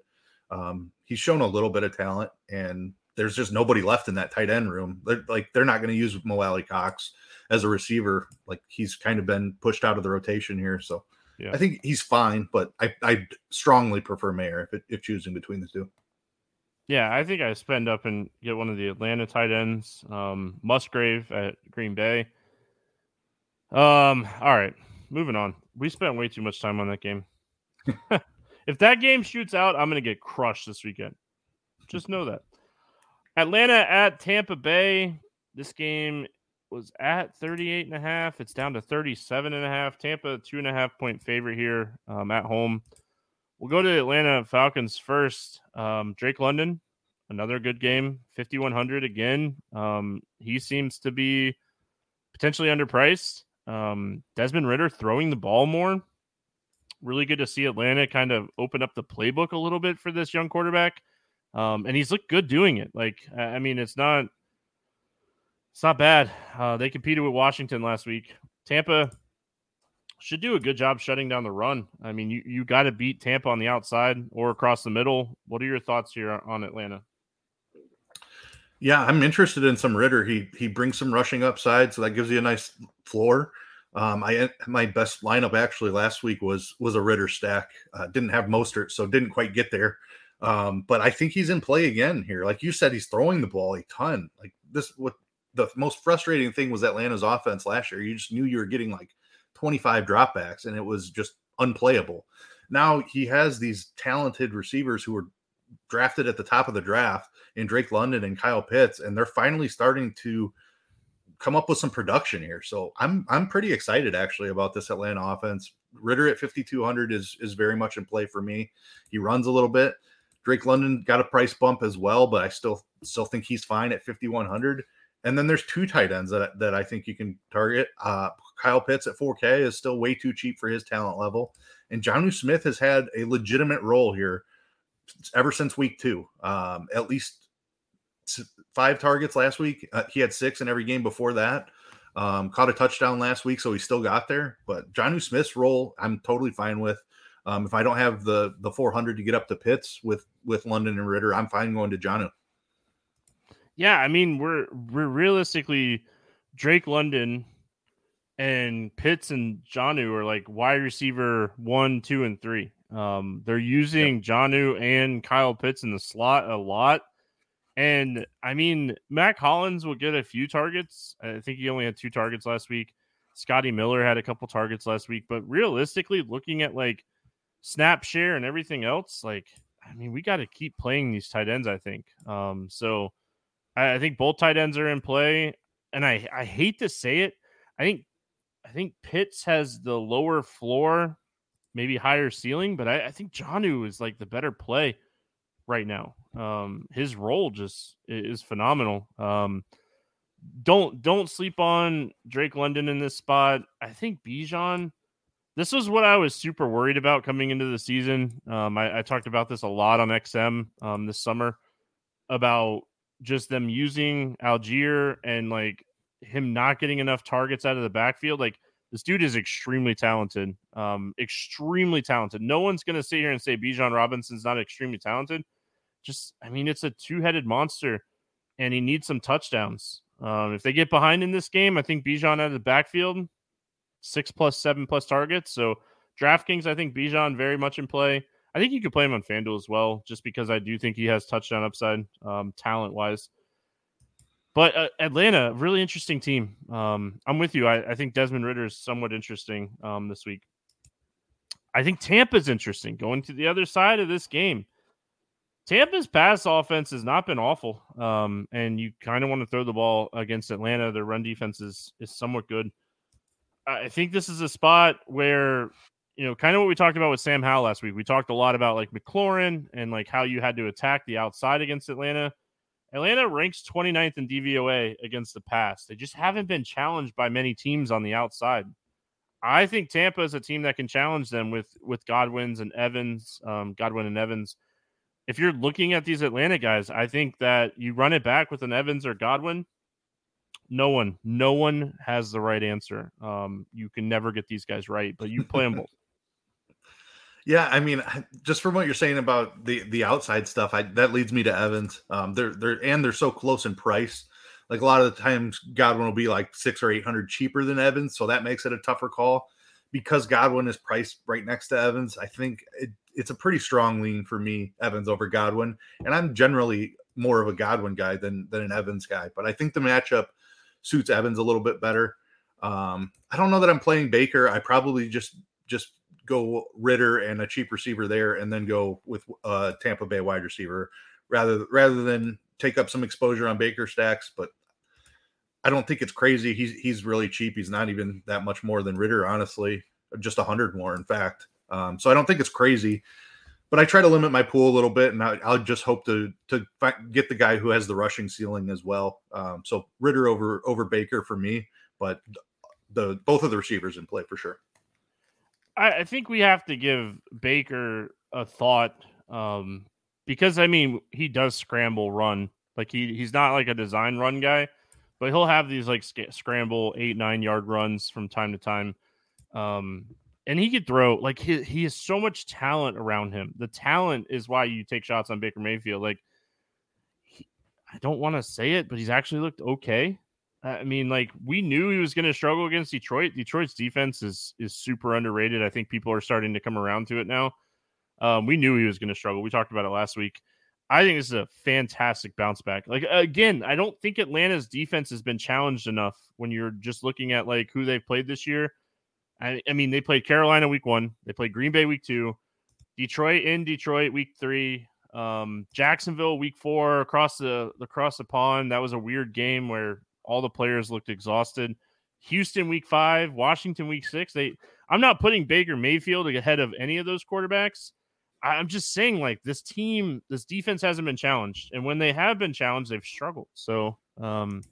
Um, he's shown a little bit of talent, and there's just nobody left in that tight end room. They're, like they're not going to use Mo Alley Cox as a receiver. Like he's kind of been pushed out of the rotation here. So yeah. I think he's fine, but I, I strongly prefer Mayer if, if choosing between the two. Yeah. I think I spend up and get one of the Atlanta tight ends, um, Musgrave at Green Bay. Um, all right, moving on. We spent way too much time on that game. If that game shoots out, I'm going to get crushed this weekend. Just know that. Atlanta at Tampa Bay. This game was at thirty-eight and a half. It's down to thirty-seven and a half. Tampa, two and a half point favorite here um, at home. We'll go to the Atlanta Falcons first. Um, Drake London, another good game, fifty-one hundred again. Um, he seems to be potentially underpriced. Um, Desmond Ridder throwing the ball more. Really good to see Atlanta kind of open up the playbook a little bit for this young quarterback. Um, and he's looked good doing it. Like, I mean, it's not, it's not bad. Uh, they competed with Washington last week. Tampa should do a good job shutting down the run. I mean, you, you got to beat Tampa on the outside or across the middle. What are your thoughts here on Atlanta? Yeah, I'm interested in some Ridder. He, he brings some rushing upside. So that gives you a nice floor. Um, I, my best lineup actually last week was, was a Ridder stack. Uh, didn't have Mostert, so didn't quite get there. Um, but I think he's in play again here. Like you said, he's throwing the ball a ton. Like this, what the most frustrating thing was Atlanta's offense last year. You just knew you were getting like twenty-five dropbacks and it was just unplayable. Now he has these talented receivers who were drafted at the top of the draft in Drake London and Kyle Pitts, and they're finally starting to come up with some production here. So I'm, I'm pretty excited actually about this Atlanta offense. Ridder at fifty-two hundred is, is very much in play for me. He runs a little bit. Drake London got a price bump as well, but I still still think he's fine at fifty-one hundred. And then there's two tight ends that, that I think you can target. Uh, Kyle Pitts at four K is still way too cheap for his talent level. And Jonnu Smith has had a legitimate role here ever since week two, um, at least five targets last week. Uh, he had six in every game before that. Um, caught a touchdown last week, so he still got there. But Jonnu Smith's role, I'm totally fine with. Um, if I don't have the the four hundred to get up to Pitts with with London and Ridder, I'm fine going to Jonnu. Yeah, I mean, we're we're realistically Drake London and Pitts and Jonnu are like wide receiver one, two, and three. Um, they're using yep. Jonnu and Kyle Pitts in the slot a lot. And, I mean, Mac Hollins will get a few targets. I think he only had two targets last week. Scotty Miller had a couple targets last week. But realistically, looking at, like, snap share and everything else, like, I mean, we got to keep playing these tight ends, I think. Um, so I, I think both tight ends are in play. And I, I hate to say it. I think, I think Pitts has the lower floor, maybe higher ceiling. But I, I think Jonnu is, like, the better play right now. Um, his role just is phenomenal. Um, don't don't sleep on Drake London in this spot. I think Bijan, this was what I was super worried about coming into the season. Um, I, I talked about this a lot on X M um, this summer about just them using Algier and like him not getting enough targets out of the backfield. Like this dude is extremely talented, um, extremely talented. No one's going to sit here and say Bijan Robinson's not extremely talented. Just, I mean, it's a two-headed monster, and he needs some touchdowns. Um, if they get behind in this game, I think Bijan out of the backfield, six plus, seven plus targets. So DraftKings, I think Bijan very much in play. I think you could play him on FanDuel as well, just because I do think he has touchdown upside, um, talent-wise. But uh, Atlanta, really interesting team. Um, I'm with you. I, I think Desmond Ridder is somewhat interesting um, this week. I think Tampa's interesting. Going to the other side of this game. Tampa's pass offense has not been awful, um, and you kind of want to throw the ball against Atlanta. Their run defense is, is somewhat good. I think this is a spot where, you know, kind of what we talked about with Sam Howell last week. We talked a lot about, like, McLaurin and, like, how you had to attack the outside against Atlanta. Atlanta ranks twenty-ninth in D V O A against the pass. They just haven't been challenged by many teams on the outside. I think Tampa is a team that can challenge them with with Godwin's and Evans, um, Godwin and Evans. If you're looking at these Atlanta guys, I think that you run it back with an Evans or Godwin. No one, no one has the right answer. Um, you can never get these guys right, but you play them both. Yeah, I mean, just from what you're saying about the the outside stuff, I, that leads me to Evans. Um, they're they're and they're so close in price. Like a lot of the times, Godwin will be like six or eight hundred cheaper than Evans, so that makes it a tougher call. Because Godwin is priced right next to Evans, I think it, it's a pretty strong lean for me, Evans over Godwin. And I'm generally more of a Godwin guy than than an Evans guy. But I think the matchup suits Evans a little bit better. Um, I don't know that I'm playing Baker. I probably just just go Ridder and a cheap receiver there and then go with a Tampa Bay wide receiver rather, rather than take up some exposure on Baker stacks. But I don't think it's crazy. He's he's really cheap. He's not even that much more than Ridder, honestly, just a hundred more, in fact. Um, so I don't think it's crazy, but I try to limit my pool a little bit, and I, I'll just hope to to find, get the guy who has the rushing ceiling as well. Um, so Ridder over over Baker for me, but the both of the receivers in play for sure. I, I think we have to give Baker a thought um, because I mean he does scramble run, like he he's not like a design run guy. But he'll have these like sc- scramble eight, nine yard runs from time to time. Um, and he could throw like he, he has so much talent around him. The talent is why you take shots on Baker Mayfield. Like, he, I don't want to say it, but he's actually looked okay. I mean, like we knew he was going to struggle against Detroit. Detroit's defense is, is super underrated. I think people are starting to come around to it now. Um, we knew he was going to struggle. We talked about it last week. I think this is a fantastic bounce back. Like, again, I don't think Atlanta's defense has been challenged enough when you're just looking at like who they've played this year. I, I mean, they played Carolina week one. They played Green Bay week two, Detroit in Detroit week three, um, Jacksonville week four, across the, across the pond. That was a weird game where all the players looked exhausted. Houston week five, Washington week six. They, I'm not putting Baker Mayfield ahead of any of those quarterbacks. I'm just saying, like, this team, this defense hasn't been challenged. And when they have been challenged, they've struggled. So, um,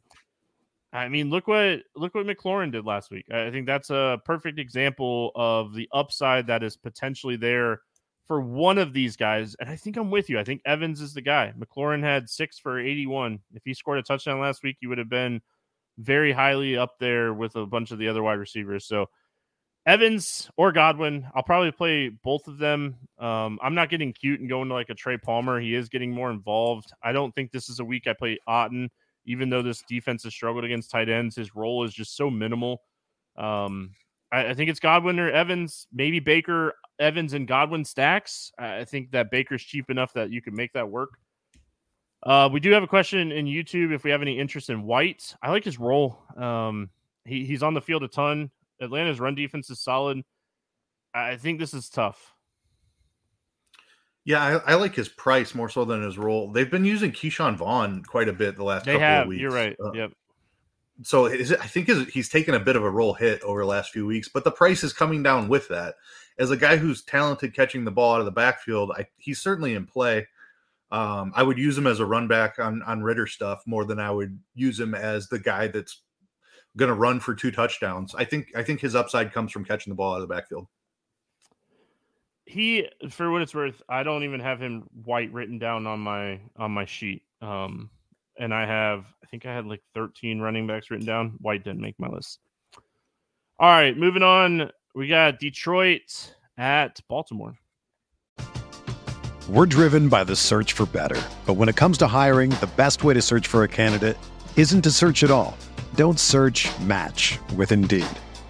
I mean, look what look what McLaurin did last week. I think that's a perfect example of the upside that is potentially there for one of these guys, and I think I'm with you. I think Evans is the guy. McLaurin had six for eighty-one. If he scored a touchdown last week, he would have been very highly up there with a bunch of the other wide receivers. So Evans or Godwin, I'll probably play both of them. Um, I'm not getting cute and going to like a Trey Palmer. He is getting more involved. I don't think this is a week I play Otten, even though this defense has struggled against tight ends. His role is just so minimal. Um, I, I think it's Godwin or Evans, maybe Baker, Evans, and Godwin stacks. I think that Baker's cheap enough that you can make that work. Uh, we do have a question in YouTube if we have any interest in White. I like his role. Um, he, he's on the field a ton. Atlanta's run defense is solid. I think this is tough. Yeah, I, I like his price more so than his role. They've been using Keyshawn Vaughn quite a bit the last they couple have, of weeks. You're right. Uh, yep. So is it, I think is, he's taken a bit of a role hit over the last few weeks, but the price is coming down with that. As a guy who's talented catching the ball out of the backfield, I, he's certainly in play. Um, I would use him as a run back on, on Ridder stuff more than I would use him as the guy that's going to run for two touchdowns. I think I think his upside comes from catching the ball out of the backfield. He, for what it's worth, I don't even have him White written down on my on my sheet. Um, and I have, I think I had like thirteen running backs written down. White didn't make my list. All right, moving on. We got Detroit at Baltimore. We're driven by the search for better. But when it comes to hiring, the best way to search for a candidate isn't to search at all. Don't search, match with Indeed.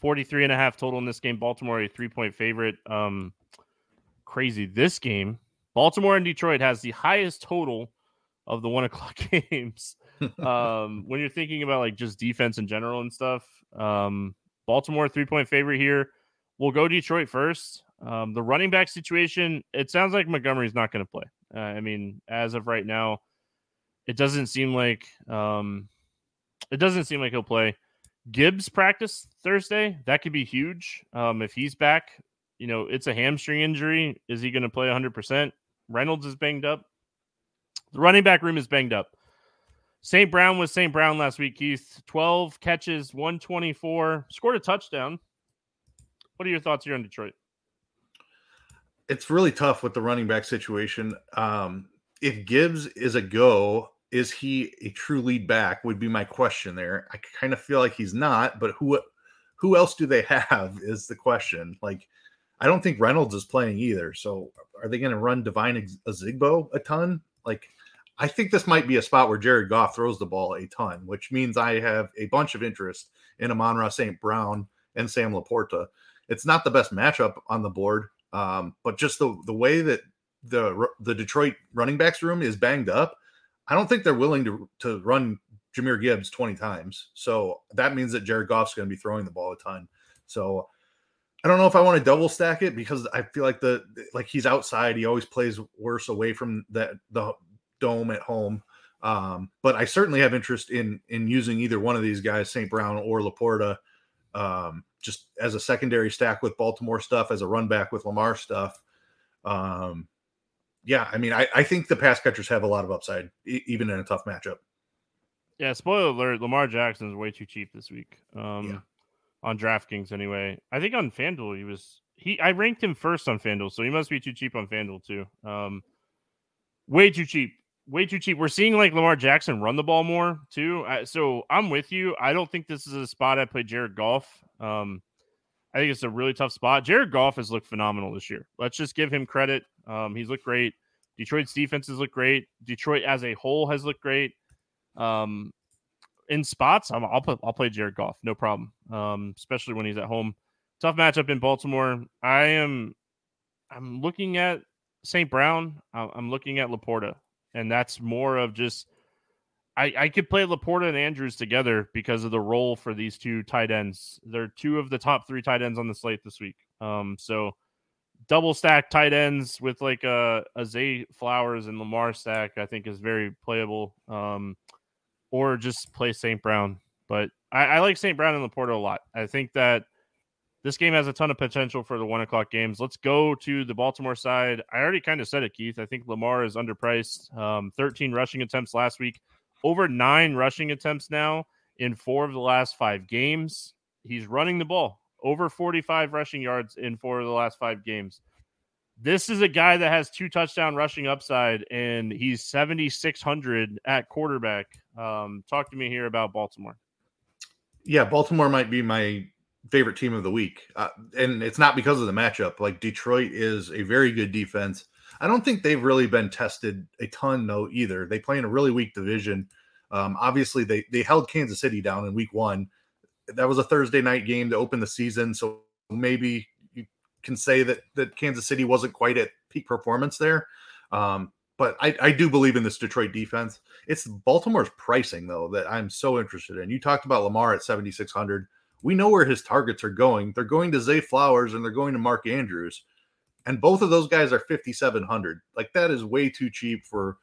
forty-three and a half total in this game. Baltimore, a three-point favorite. Um, crazy. This game, Baltimore and Detroit has the highest total of the one o'clock games. um, when you're thinking about like just defense in general and stuff, um, Baltimore three point favorite here. We'll go Detroit first. Um, the running back situation, it sounds like Montgomery's not going to play. Uh, I mean, as of right now, it doesn't seem like um, it doesn't seem like he'll play. Gibbs practiced Thursday. That could be huge. Um, if he's back, you know, it's a hamstring injury. Is he going to play one hundred percent? Reynolds is banged up. The running back room is banged up. Saint Brown was Saint Brown last week, Keith. twelve catches, one twenty-four. Scored a touchdown. What are your thoughts here on Detroit? It's really tough with the running back situation. Um, if Gibbs is a go, is he a true lead back would be my question there. I kind of feel like he's not, but who who else do they have is the question. Like, I don't think Reynolds is playing either. So are they going to run Divine Ozigbo a ton? Like, I think this might be a spot where Jared Goff throws the ball a ton, which means I have a bunch of interest in Amon-Ra Saint Brown and Sam Laporta. It's not the best matchup on the board, um, but just the the way that the the Detroit running backs room is banged up, I don't think they're willing to to run Jahmyr Gibbs twenty times. So that means that Jared Goff's going to be throwing the ball a ton. So I don't know if I want to double stack it because I feel like the like he's outside. He always plays worse away from that the dome at home, um but I certainly have interest in in using either one of these guys, Saint Brown or Laporta, um just as a secondary stack with Baltimore stuff, as a run back with Lamar stuff. um yeah I mean I, I think the pass catchers have a lot of upside e- even in a tough matchup. Yeah, spoiler alert, Lamar Jackson is way too cheap this week, um yeah. on DraftKings anyway. I think on FanDuel he was he I ranked him first on FanDuel, so he must be too cheap on FanDuel too. um way too cheap Way too cheap. We're seeing like Lamar Jackson run the ball more too. I, so I'm with you. I don't think this is a spot I play Jared Goff. Um, I think it's a really tough spot. Jared Goff has looked phenomenal this year. Let's just give him credit. Um, he's looked great. Detroit's defenses look great. Detroit as a whole has looked great. Um, in spots, I'm, I'll put, I'll play Jared Goff, no problem. Um, especially when he's at home. Tough matchup in Baltimore. I am, I'm looking at Saint Brown. I'm looking at Laporta, and that's more of just. I, I could play Laporta and Andrews together because of the role for these two tight ends. They're two of the top three tight ends on the slate this week. Um, so double stack tight ends with like a, a Zay Flowers and Lamar stack, I think is very playable. Um, or just play Saint Brown. But I, I like Saint Brown and Laporta a lot. I think that this game has a ton of potential for the one o'clock games. Let's go to the Baltimore side. I already kind of said it, Keith. I think Lamar is underpriced. Um, thirteen rushing attempts last week. Over nine rushing attempts now in four of the last five games. He's running the ball. Over forty-five rushing yards in four of the last five games. This is a guy that has two touchdown rushing upside, and he's seventy-six hundred at quarterback. Um, talk to me here about Baltimore. Yeah, Baltimore might be my favorite team of the week. Uh, and it's not because of the matchup. Like, Detroit is a very good defense. I don't think they've really been tested a ton, though, either. They play in a really weak division. Um, obviously, they they held Kansas City down in week one. That was a Thursday night game to open the season, so maybe you can say that, that Kansas City wasn't quite at peak performance there. Um, but I, I do believe in this Detroit defense. It's Baltimore's pricing, though, that I'm so interested in. You talked about Lamar at seventy-six hundred. We know where his targets are going. They're going to Zay Flowers, and they're going to Mark Andrews. And both of those guys are fifty-seven hundred. Like, that is way too cheap for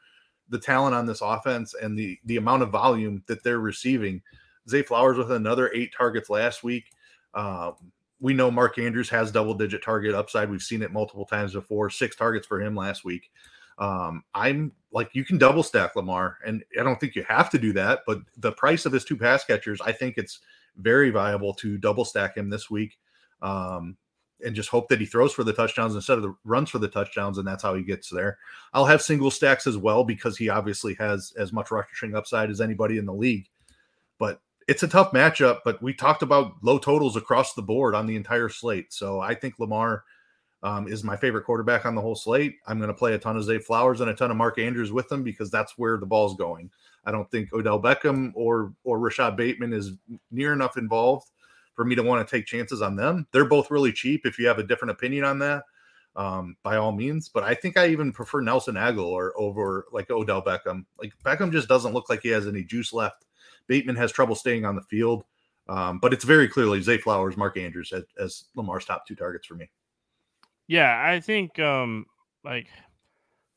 the talent on this offense and the, the amount of volume that they're receiving. Zay Flowers with another eight targets last week. Uh, we know Mark Andrews has double-digit target upside. We've seen it multiple times before. Six targets for him last week. Um, I'm like, you can double-stack Lamar, and I don't think you have to do that, but the price of his two pass catchers, I think it's very viable to double-stack him this week. Um and just hope that he throws for the touchdowns instead of the runs for the touchdowns. And that's how he gets there. I'll have single stacks as well, because he obviously has as much rushing upside as anybody in the league, but it's a tough matchup. But we talked about low totals across the board on the entire slate. So I think Lamar um, is my favorite quarterback on the whole slate. I'm going to play a ton of Zay Flowers and a ton of Mark Andrews with them, because that's where the ball's going. I don't think Odell Beckham or, or Rashad Bateman is near enough involved for me to want to take chances on them. They're both really cheap. If you have a different opinion on that, um, by all means. But I think I even prefer Nelson Aguilar over like Odell Beckham. Like, Beckham just doesn't look like he has any juice left. Bateman has trouble staying on the field. Um, but it's very clearly Zay Flowers, Mark Andrews as, as Lamar's top two targets for me. Yeah, I think um, like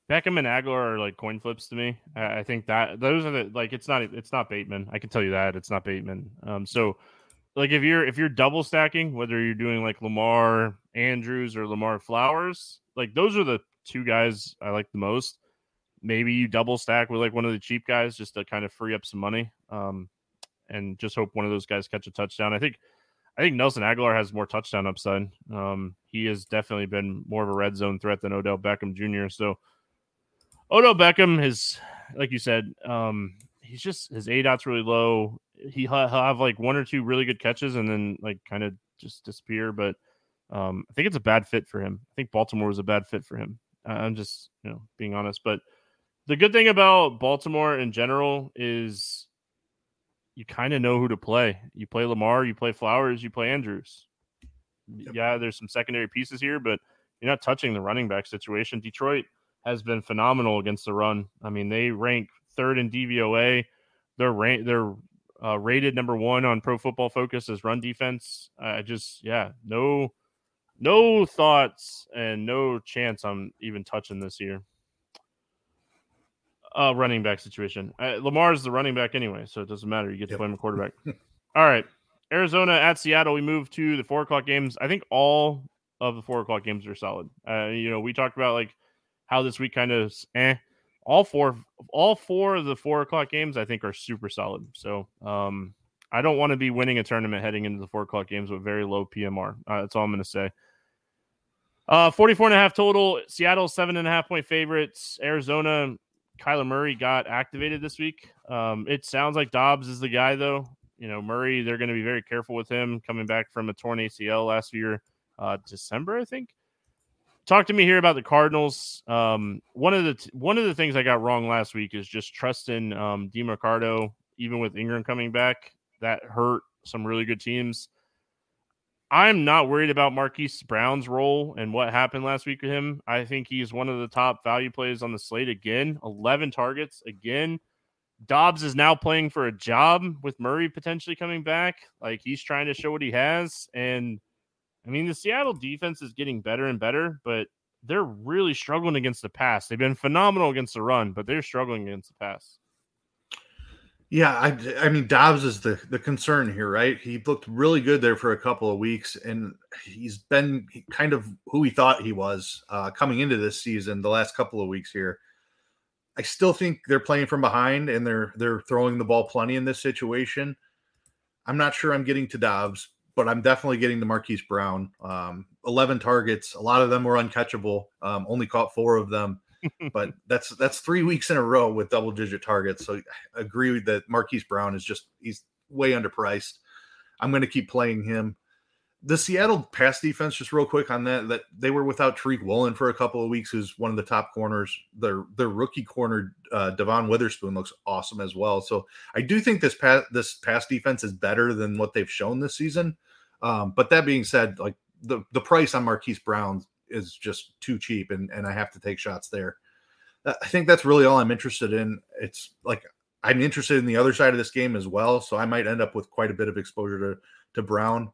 Beckham and Aguilar are like coin flips to me. I, I think that those are the, like, it's not it's not Bateman. I can tell you that it's not Bateman. Um, so. Like, if you're if you're double stacking, whether you're doing like Lamar Andrews or Lamar Flowers, like, those are the two guys I like the most. Maybe you double stack with like one of the cheap guys just to kind of free up some money, um, and just hope one of those guys catch a touchdown. I think I think Nelson Aguilar has more touchdown upside. Um, he has definitely been more of a red zone threat than Odell Beckham Junior So Odell Beckham is, like you said, um, he's just his A DOT's really low. He'll have like one or two really good catches and then like kind of just disappear. But um, I think it's a bad fit for him. I think Baltimore was a bad fit for him. I'm just, you know, being honest. But the good thing about Baltimore in general is you kind of know who to play. You play Lamar, you play Flowers, you play Andrews. Yep. Yeah, there's some secondary pieces here, but you're not touching the running back situation. Detroit has been phenomenal against the run. I mean, they rank third in D V O A. They're rank, they're Uh, rated number one on Pro Football Focus as run defense. I uh, just, yeah, no, no thoughts and no chance I'm even touching this year. Uh, running back situation. Uh, Lamar's the running back anyway, so it doesn't matter. You get to yep. play him a quarterback. All right. Arizona at Seattle. We move to the four o'clock games. I think all of the four o'clock games are solid. Uh, you know, we talked about like how this week kind of, eh, All four, all four of the four o'clock games, I think, are super solid. So um, I don't want to be winning a tournament heading into the four o'clock games with very low P M R. Uh, that's all I'm going to say. Uh, forty-four and a half total. Seattle seven and a half point favorites. Arizona. Kyler Murray got activated this week. Um, it sounds like Dobbs is the guy, though. you know, Murray, they're going to be very careful with him coming back from a torn A C L last year, uh, December, I think. Talk to me here about the Cardinals. Um, one of the, t- one of the things I got wrong last week is just trusting um, DeMarcado, even with Ingram coming back. That hurt some really good teams. I'm not worried about Marquise Brown's role and what happened last week with him. I think he's one of the top value plays on the slate again. eleven targets again. Dobbs is now playing for a job with Murray potentially coming back. Like, he's trying to show what he has. And, I mean, the Seattle defense is getting better and better, but they're really struggling against the pass. They've been phenomenal against the run, but they're struggling against the pass. Yeah, I, I mean, Dobbs is the, the concern here, right? He looked really good there for a couple of weeks, and he's been kind of who he thought he was uh, coming into this season, the last couple of weeks here. I still think they're playing from behind, and they're they're throwing the ball plenty in this situation. I'm not sure I'm getting to Dobbs, but I'm definitely getting to Marquise Brown. Um, eleven targets. A lot of them were uncatchable. Um, only caught four of them. But that's that's three weeks in a row with double-digit targets. So I agree that Marquise Brown is just, he's way underpriced. I'm going to keep playing him. The Seattle pass defense, just real quick on that, that they were without Tariq Woolen for a couple of weeks, who's one of the top corners. Their their rookie corner, uh, Devon Witherspoon, looks awesome as well. So I do think this pass, this pass defense is better than what they've shown this season. Um, but that being said, like the, the price on Marquise Brown is just too cheap, and, and I have to take shots there. I think that's really all I'm interested in. It's like I'm interested in the other side of this game as well, so I might end up with quite a bit of exposure to, to Brown.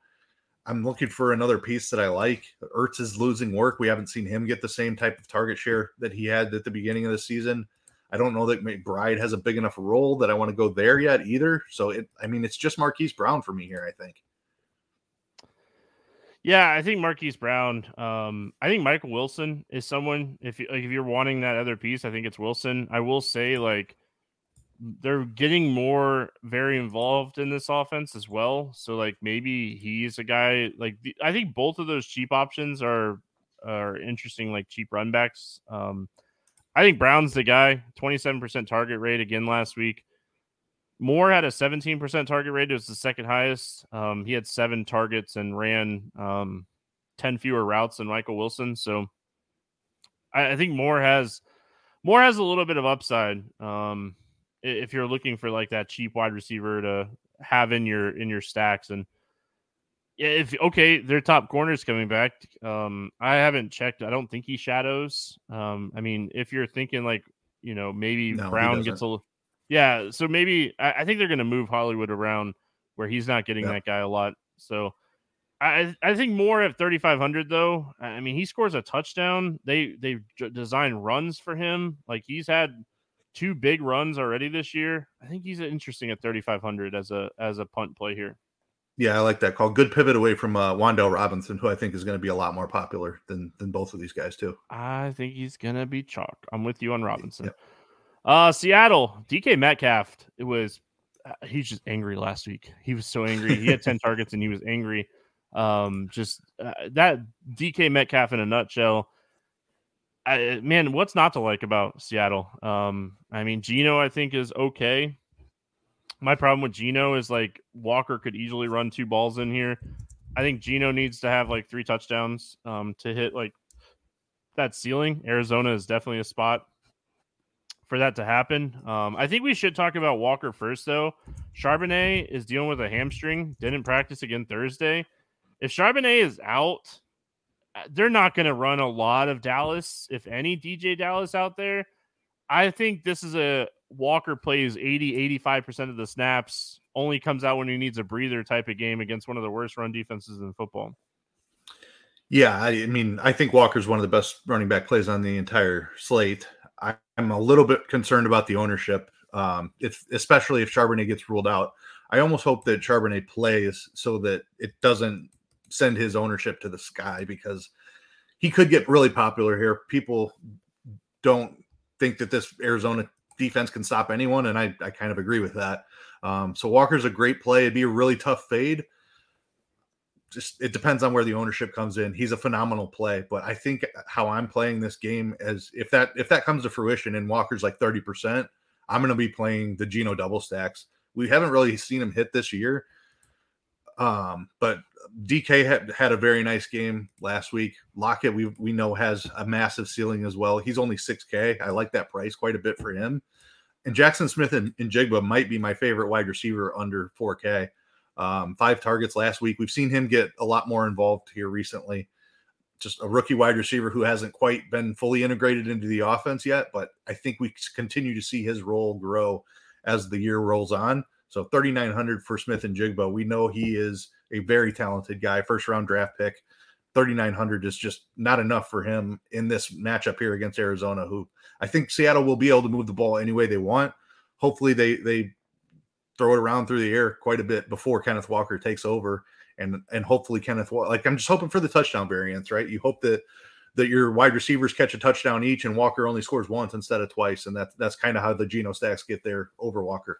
I'm looking for another piece that I like. Ertz is losing work. We haven't seen him get the same type of target share that he had at the beginning of the season. I don't know that McBride has a big enough role that I want to go there yet either. So, it, I mean, it's just Marquise Brown for me here, I think. Yeah, I think Marquise Brown. Um, I think Michael Wilson is someone. If you, like, if you're wanting that other piece, I think it's Wilson. I will say, like, they're getting more very involved in this offense as well. So, like, maybe he's a guy. Like, the, I think both of those cheap options are are interesting. Like cheap run backs. Um, I think Brown's the guy. twenty-seven percent target rate again last week. Moore had a seventeen percent target rate. It was the second highest. Um, he had seven targets and ran um, ten fewer routes than Michael Wilson. So I, I think Moore has Moore has a little bit of upside. Um, if you're looking for like that cheap wide receiver to have in your in your stacks, and if okay, their top corner's coming back. Um, I haven't checked. I don't think he shadows. Um, I mean, if you're thinking like you know maybe no, Brown gets a little. Yeah, so maybe I think they're going to move Hollywood around where he's not getting yeah. that guy a lot. So I I think Moore at thirty-five hundred though. I mean, he scores a touchdown. They they designed runs for him. Like he's had two big runs already this year. I think he's interesting at thirty-five hundred as a as a punt play here. Yeah, I like that call. Good pivot away from uh, Wan'Dale Robinson, who I think is going to be a lot more popular than than both of these guys too. I think he's going to be chalk. I'm with you on Robinson. Yeah. Uh, Seattle, D K Metcalf. It was, uh, he's just angry last week. He was so angry. He had ten targets and he was angry. Um, just uh, that D K Metcalf in a nutshell. I, man, what's not to like about Seattle? Um, I mean, Geno, I think, is okay. My problem with Geno is like Walker could easily run two balls in here. I think Geno needs to have like three touchdowns, um, to hit like that ceiling. Arizona is definitely a spot for that to happen. Um, I think we should talk about Walker first, though. Charbonnet is dealing with a hamstring. Didn't practice again Thursday. If Charbonnet is out, they're not going to run a lot of Dallas, if any D J Dallas out there. I think this is a Walker plays eighty, eighty-five percent of the snaps, only comes out when he needs a breather type of game against one of the worst run defenses in football. Yeah, I mean, I think Walker's one of the best running back plays on the entire slate. I'm a little bit concerned about the ownership, um, if, especially if Charbonnet gets ruled out. I almost hope that Charbonnet plays so that it doesn't send his ownership to the sky, because he could get really popular here. People don't think that this Arizona defense can stop anyone, and I, I kind of agree with that. Um, so Walker's a great play. It'd be a really tough fade. Just it depends on where the ownership comes in. He's a phenomenal play, but I think how I'm playing this game is if that if that comes to fruition and Walker's like thirty percent, I'm going to be playing the Geno double stacks. we haven't really seen him hit this year. Um, but D K had, had a very nice game last week. Lockett, we we know, has a massive ceiling as well. He's only six K. I like that price quite a bit for him. And Jackson Smith and, and Jigba might be my favorite wide receiver under four K. Um, five targets last week. We've seen him get a lot more involved here recently. Just a rookie wide receiver who hasn't quite been fully integrated into the offense yet, but I think we continue to see his role grow as the year rolls on. So thirty-nine hundred for Smith and Jigba. We know he is a very talented guy, first round draft pick. thirty-nine hundred is just not enough for him in this matchup here against Arizona, who I think Seattle will be able to move the ball any way they want. Hopefully they they throw it around through the air quite a bit before Kenneth Walker takes over. And and hopefully Kenneth, like, I'm just hoping for the touchdown variance, right? You hope that that your wide receivers catch a touchdown each and Walker only scores once instead of twice. And that's, that's kind of how the Geno stacks get there over Walker.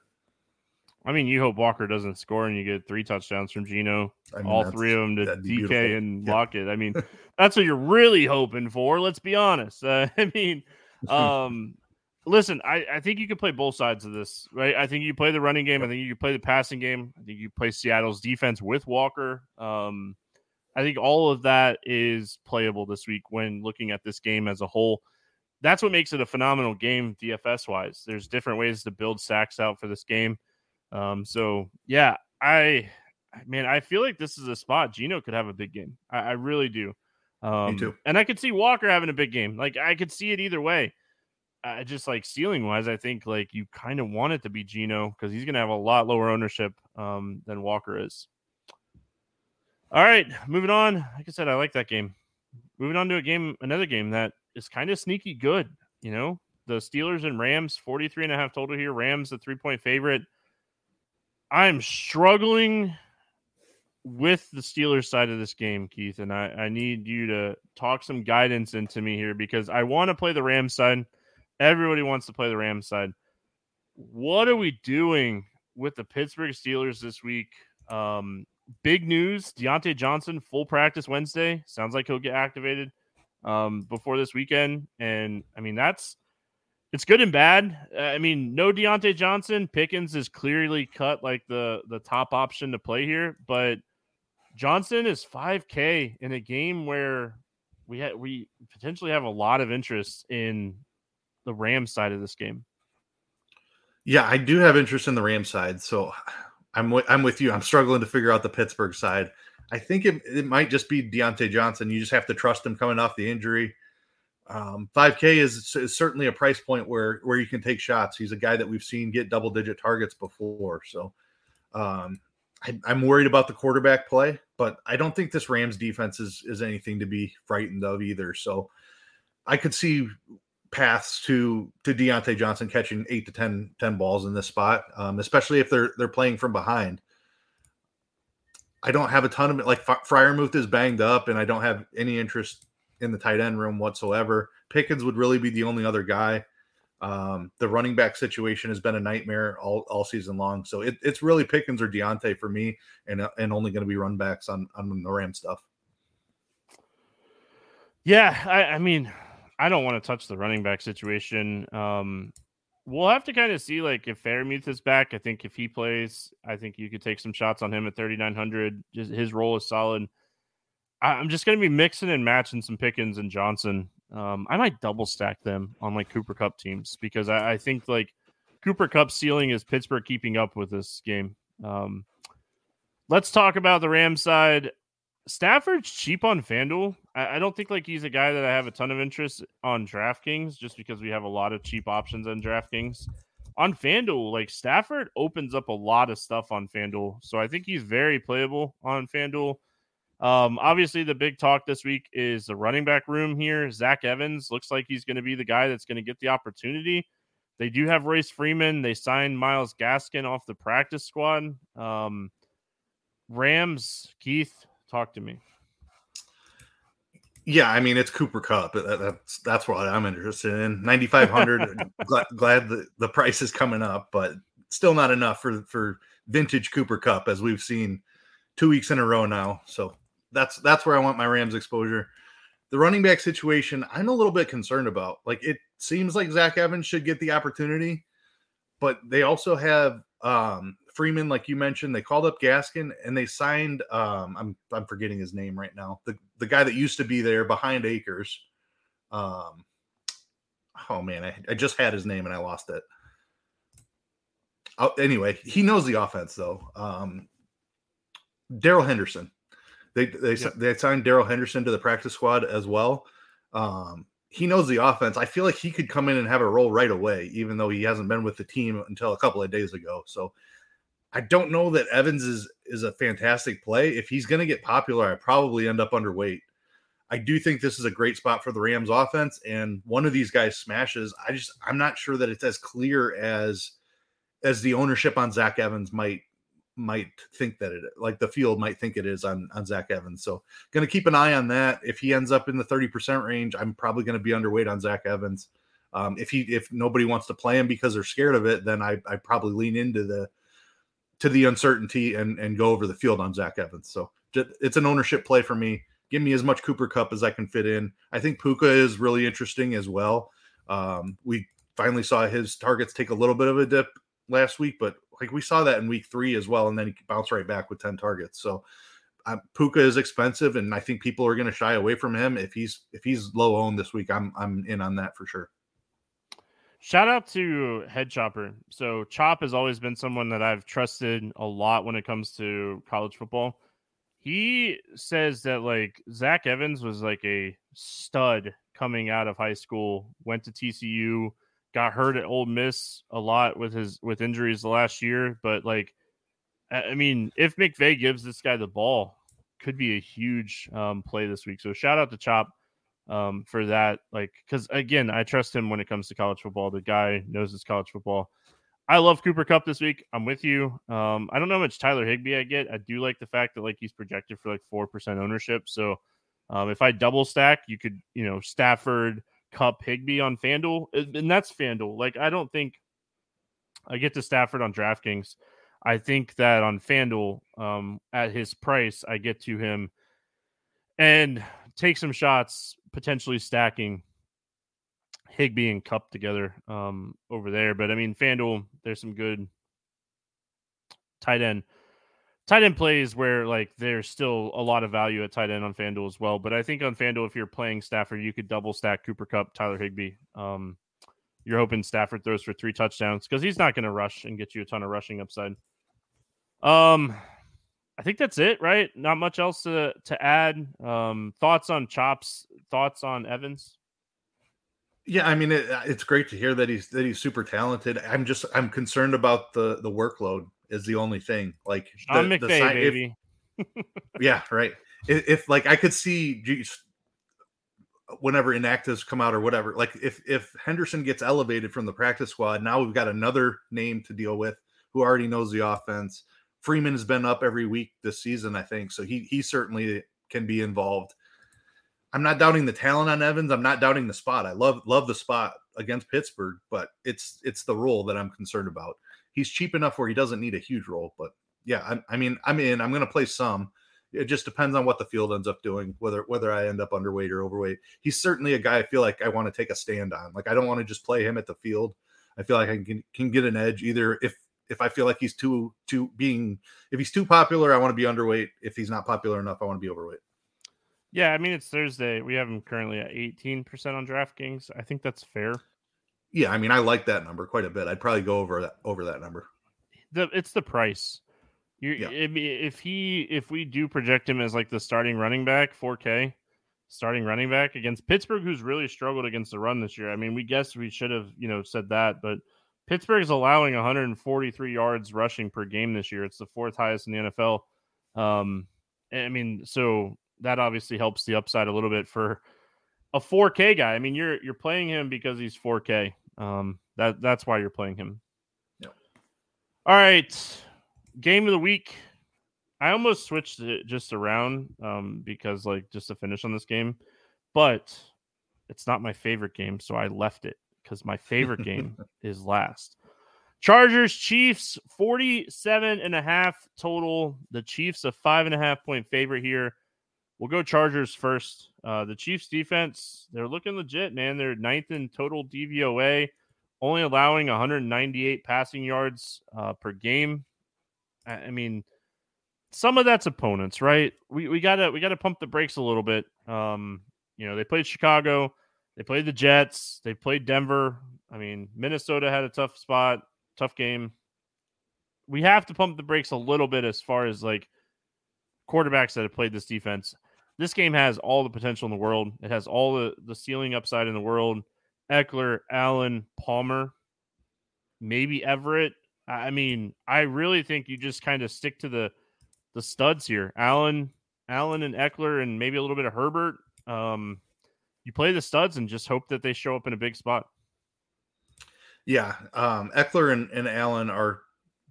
I mean, you hope Walker doesn't score and you get three touchdowns from Geno, I mean, all three of them to D K beautiful. and yeah. Lockett. I mean, that's what you're really hoping for. Let's be honest. Uh, I mean, um, listen, I, I think you can play both sides of this, right? I think you play the running game. I think you play the passing game. I think you play Seattle's defense with Walker. Um, I think all of that is playable this week when looking at this game as a whole. That's what makes it a phenomenal game D F S-wise. There's different ways to build sacks out for this game. Um, so, yeah, I man, I feel like this is a spot Geno could have a big game. I, I really do. Um, Me too. And I could see Walker having a big game. Like, I could see it either way. I just, like, ceiling wise, I think, like, you kind of want it to be Geno because he's going to have a lot lower ownership um, than Walker is. All right, moving on. Like I said, I like that game. Moving on to a game, another game that is kind of sneaky good. You know, the Steelers and Rams, forty-three and a half total here. Rams, a three point favorite. I'm struggling with the Steelers side of this game, Keith, and I, I need you to talk some guidance into me here because I want to play the Rams side. Everybody wants to play the Rams side. What are we doing with the Pittsburgh Steelers this week? Um, big news, Deontay Johnson, full practice Wednesday. Sounds like he'll get activated um, before this weekend. And, I mean, that's – it's good and bad. I mean, no Deontay Johnson. Pickens is clearly cut like the, the top option to play here. But Johnson is five K in a game where we ha- we potentially have a lot of interest in – the Rams side of this game. Yeah, I do have interest in the Rams side, so I'm w- I'm with you. I'm struggling to figure out the Pittsburgh side. I think it, it might just be Deontay Johnson. You just have to trust him coming off the injury. Um, five K is, is certainly a price point where where you can take shots. He's a guy that we've seen get double digit targets before, so um, I, I'm worried about the quarterback play, but I don't think this Rams defense is is anything to be frightened of either. So I could see paths to to Deontay Johnson catching eight to ten, ten balls in this spot, um, especially if they're they're playing from behind. I don't have a ton of it. Like F- Freiermuth is banged up, and I don't have any interest in the tight end room whatsoever. Pickens would really be the only other guy. Um, the running back situation has been a nightmare all, all season long, so it, it's really Pickens or Deontay for me, and and only going to be run backs on on the Ram stuff. Yeah, I, I mean. I don't want to touch the running back situation. Um, we'll have to kind of see, like, if Freiermuth is back. I think if he plays, I think you could take some shots on him at thirty-nine hundred. Just his role is solid. I, I'm just going to be mixing and matching some Pickens and Johnson. Um, I might double stack them on, like, Cooper Kupp teams because I, I think, like, Cooper Kupp's ceiling is Pittsburgh keeping up with this game. Um, let's talk about the Rams side. Stafford's cheap on FanDuel. I, I don't think like he's a guy that I have a ton of interest on DraftKings just because we have a lot of cheap options on DraftKings. On FanDuel, like Stafford opens up a lot of stuff on FanDuel. So I think he's very playable on FanDuel. Um, obviously, the big talk this week is the running back room here. Zach Evans looks like he's going to be the guy that's going to get the opportunity. They do have Royce Freeman. They signed Myles Gaskin off the practice squad. Um, Rams, Keith, talk to me. Yeah, I mean, it's Cooper Kupp. That, that's that's what I'm interested in. ninety-five hundred. glad glad the, the price is coming up, but still not enough for, for vintage Cooper Kupp, as we've seen two weeks in a row now. So that's that's where I want my Rams exposure. The running back situation, I'm a little bit concerned about. Like, it seems like Zach Evans should get the opportunity, but they also have um, Freeman, like you mentioned, they called up Gaskin and they signed um I'm I'm forgetting his name right now. The the guy that used to be there behind Akers. Um oh man, I, I just had his name and I lost it. Oh, anyway, he knows the offense though. Um Darrell Henderson. They they yeah. they signed Darrell Henderson to the practice squad as well. Um He knows the offense. I feel like he could come in and have a role right away, even though he hasn't been with the team until a couple of days ago. So I don't know that Evans is, is a fantastic play. If he's going to get popular, I probably end up underweight. I do think this is a great spot for the Rams offense. And one of these guys smashes. I just, I'm not sure that it's as clear as, as the ownership on Zach Evans might, might think that it, like the field might think it is on, on Zach Evans. So going to keep an eye on that. If he ends up in the thirty percent range, I'm probably going to be underweight on Zach Evans. Um, if he, if nobody wants to play him because they're scared of it, then I, I probably lean into the, to the uncertainty and, and go over the field on Zach Evans. So just, it's an ownership play for me. Give me as much Cooper Kupp as I can fit in. I think Puka is really interesting as well. Um, we finally saw his targets take a little bit of a dip last week, but like we saw that in week three as well. And then he bounced right back with ten targets. So uh, Puka is expensive. And I think people are going to shy away from him. If he's, if he's low owned this week, I'm, I'm in on that for sure. Shout out to Head Chopper. So Chop has always been someone that I've trusted a lot when it comes to college football. He says that like Zach Evans was like a stud coming out of high school, went to T C U, got hurt at Ole Miss a lot with his, with injuries the last year. But like, I mean, if McVay gives this guy the ball, could be a huge um, play this week. So shout out to Chop. Um, for that, like, because again, I trust him when it comes to college football. The guy knows his college football. I love Cooper Kupp this week. I'm with you. Um, I don't know how much Tyler Higbee I get. I do like the fact that like he's projected for like four percent ownership. So um, if I double stack, you could, you know, Stafford, Kupp, Higbee on FanDuel, and that's FanDuel. Like I don't think I get to Stafford on DraftKings. I think that on FanDuel, um, at his price, I get to him and take some shots, potentially stacking Higbee and Kupp together um, over there. But I mean, FanDuel, there's some good tight end, tight end plays where like there's still a lot of value at tight end on FanDuel as well. But I think on FanDuel, if you're playing Stafford, you could double stack Cooper Kupp, Tyler Higbee. Um, you're hoping Stafford throws for three touchdowns because he's not going to rush and get you a ton of rushing upside. Um, I think that's it, right? Not much else to, to add. Um, thoughts on Chops? Thoughts on Evans? Yeah, I mean, it, it's great to hear that he's that he's super talented. I'm just I'm concerned about the the workload is the only thing. Like Sean the, McVay, the sign, baby. If, yeah, right. If, if like I could see, geez, whenever inactives come out or whatever, like if if Henderson gets elevated from the practice squad, now we've got another name to deal with who already knows the offense. Freeman has been up every week this season, I think. So he he certainly can be involved. I'm not doubting the talent on Evans. I'm not doubting the spot. I love love the spot against Pittsburgh, but it's it's the role that I'm concerned about. He's cheap enough where he doesn't need a huge role, but yeah, I, I mean, I'm in. I'm going to play some. It just depends on what the field ends up doing, whether whether I end up underweight or overweight. He's certainly a guy I feel like I want to take a stand on. Like I don't want to just play him at the field. I feel like I can can get an edge either if. If I feel like he's too, too being, if he's too popular, I want to be underweight. If he's not popular enough, I want to be overweight. Yeah. I mean, it's Thursday. We have him currently at eighteen percent on DraftKings. I think that's fair. Yeah. I mean, I like that number quite a bit. I'd probably go over that, over that number. The, it's the price. You're, yeah. If he, if we do project him as like the starting running back, four K starting running back against Pittsburgh, who's really struggled against the run this year. I mean, we guess we should have, you know, said that, but Pittsburgh's allowing one hundred forty-three yards rushing per game this year. It's the fourth highest in the N F L. Um, I mean, so that obviously helps the upside a little bit for a four K guy. I mean, you're you're playing him because he's four K. Um, that that's why you're playing him. Yep. All right, game of the week. I almost switched it just around um, because, like, just to finish on this game, but it's not my favorite game, so I left it. Because my favorite game is last. Chargers, Chiefs, forty-seven and a half total. The Chiefs a five and a half point favorite here. We'll go Chargers first. Uh, the Chiefs defense, they're looking legit, man. They're ninth in total D V O A, only allowing one hundred ninety-eight passing yards uh, per game. I mean, some of that's opponents, right? We we gotta we gotta pump the brakes a little bit. Um, you know, they played Chicago, they played the Jets, they played Denver. I mean, Minnesota had a tough spot, tough game. We have to pump the brakes a little bit as far as like quarterbacks that have played this defense. This game has all the potential in the world. It has all the, the ceiling upside in the world. Eckler, Allen, Palmer, maybe Everett. I mean, I really think you just kind of stick to the the studs here. Allen, Allen and Eckler and maybe a little bit of Herbert. Um, you play the studs and just hope that they show up in a big spot. Yeah, um, Eckler and, and Allen are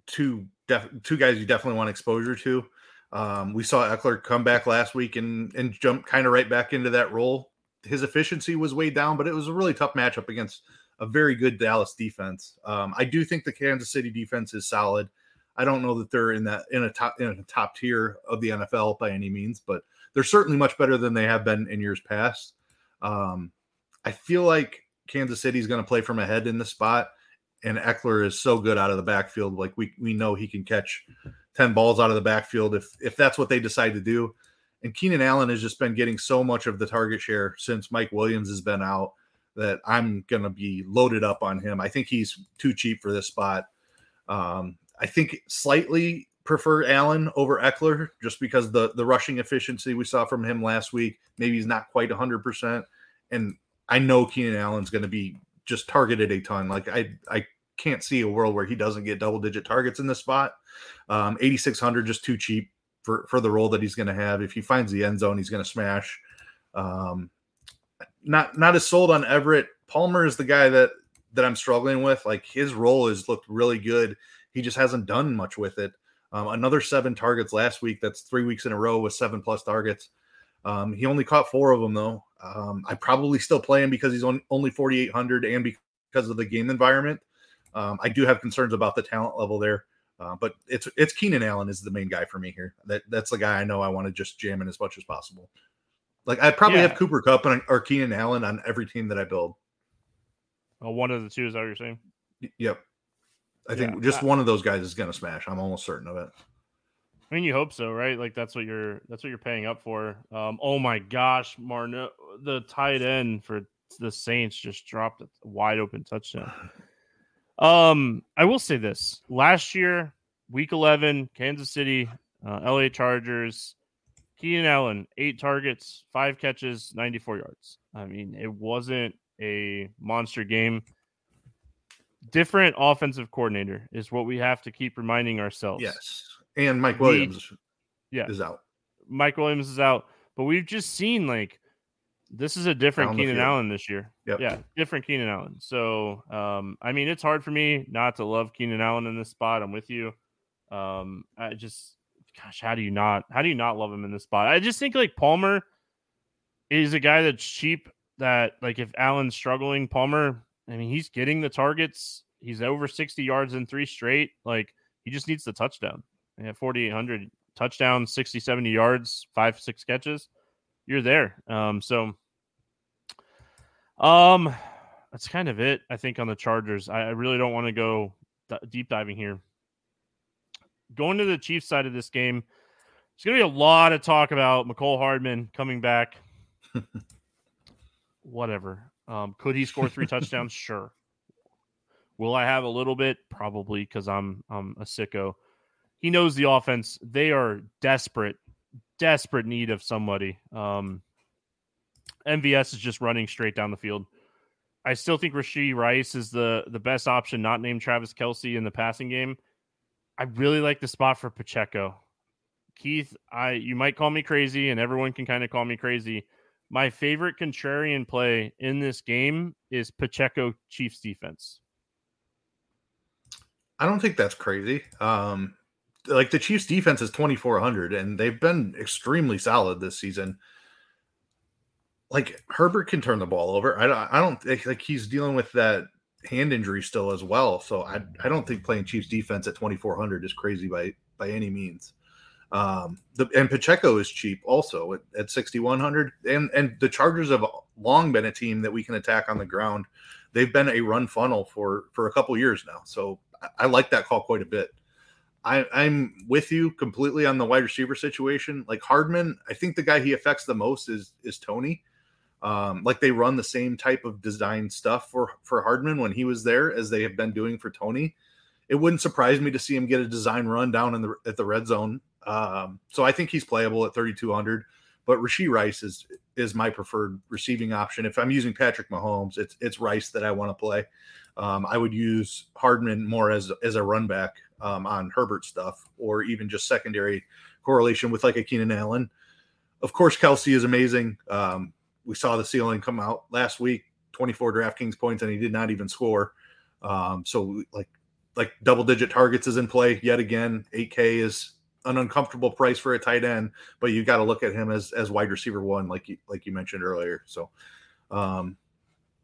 two def- two guys you definitely want exposure to. Um, we saw Eckler come back last week and, and jump kind of right back into that role. His efficiency was way down, but it was a really tough matchup against a very good Dallas defense. Um, I do think the Kansas City defense is solid. I don't know that they're in that in a top in a top tier of the N F L by any means, but they're certainly much better than they have been in years past. Um, I feel like Kansas City is going to play from ahead in this spot, and Eckler is so good out of the backfield. Like we we know he can catch ten balls out of the backfield if if that's what they decide to do. And Keenan Allen has just been getting so much of the target share since Mike Williams has been out that I'm going to be loaded up on him. I think he's too cheap for this spot. Um, I think slightly prefer Allen over Eckler just because the the rushing efficiency we saw from him last week, maybe he's not quite one hundred percent. And I know Keenan Allen's going to be just targeted a ton. Like I, I can't see a world where he doesn't get double-digit targets in this spot. Um, eighty-six hundred just too cheap for, for the role that he's going to have. If he finds the end zone, he's going to smash. Um, not not as sold on Everett. Palmer is the guy that that I'm struggling with. Like his role has looked really good. He just hasn't done much with it. Um, another seven targets last week. That's three weeks in a row with seven plus targets. Um, he only caught four of them though. Um, I probably still play him because he's on, only forty-eight hundred and because of the game environment. Um, I do have concerns about the talent level there, uh, but it's it's Keenan Allen is the main guy for me here. That that's the guy I know I want to just jam in as much as possible. Like I probably yeah. have Cooper Kupp and or Keenan Allen on every team that I build. Oh, one of the two is that what you're saying? Y- yep. I think yeah, just I, one of those guys is going to smash. I'm almost certain of it. I mean, you hope so, right? Like that's what you're that's what you're paying up for. Um, oh my gosh, Marno, the tight end for the Saints just dropped a wide open touchdown. Um, I will say this: last year, Week eleven, Kansas City, uh, L A Chargers, Keenan Allen, eight targets, five catches, ninety-four yards. I mean, it wasn't a monster game. Different offensive coordinator is what we have to keep reminding ourselves. Yes. And Mike Williams we, yeah. is out. Mike Williams is out. But we've just seen, like, this is a different Keenan Allen this year. Yep. Yeah, different Keenan Allen. So, um, I mean, it's hard for me not to love Keenan Allen in this spot. I'm with you. Um, I just, gosh, how do you not? How do you not love him in this spot? I just think, like, Palmer is a guy that's cheap that, like, if Allen's struggling, Palmer – I mean, he's getting the targets. He's over sixty yards in three straight. Like, he just needs the touchdown. And at forty-eight hundred touchdowns, sixty, seventy yards, five, six catches, you're there. Um, so um, that's kind of it, I think, on the Chargers. I, I really don't want to go d- deep diving here. Going to the Chiefs side of this game, there's going to be a lot of talk about Mecole Hardman coming back. Whatever. Um, could he score three touchdowns? Sure. Will I have a little bit? Probably, because I'm I'm a sicko. He knows the offense. They are desperate, desperate need of somebody. Um, M V S is just running straight down the field. I still think Rashee Rice is the, the best option, not named Travis Kelce in the passing game. I really like the spot for Pacheco. Keith, I you might call me crazy, and everyone can kind of call me crazy. My favorite contrarian play in this game is Pacheco Chiefs defense. I don't think that's crazy. Um, like the Chiefs defense is twenty-four hundred and they've been extremely solid this season. Like Herbert can turn the ball over. I don't, I don't think like he's dealing with that hand injury still as well. So I, I don't think playing Chiefs defense at twenty-four hundred is crazy by, by any means. Um, the, and Pacheco is cheap also at, at sixty-one hundred and, and the Chargers have long been a team that we can attack on the ground. They've been a run funnel for, for a couple years now. So I, I like that call quite a bit. I, I'm with you completely on the wide receiver situation. Like Hardman, I think the guy he affects the most is is Tony. Um, like they run the same type of design stuff for, for Hardman when he was there as they have been doing for Tony. It wouldn't surprise me to see him get a design run down in the at the red zone. Um, so I think he's playable at thirty-two hundred. But Rashee Rice is is my preferred receiving option. If I'm using Patrick Mahomes, it's it's Rice that I want to play. Um, I would use Hardman more as as a run back um, on Herbert stuff, or even just secondary correlation with like a Keenan Allen. Of course, Kelce is amazing. Um, we saw the ceiling come out last week, twenty-four DraftKings points, and he did not even score. Um, so like like double digit targets is in play yet again. eight K is an uncomfortable price for a tight end, but you got to look at him as, as wide receiver one, like you, like you mentioned earlier. So, um,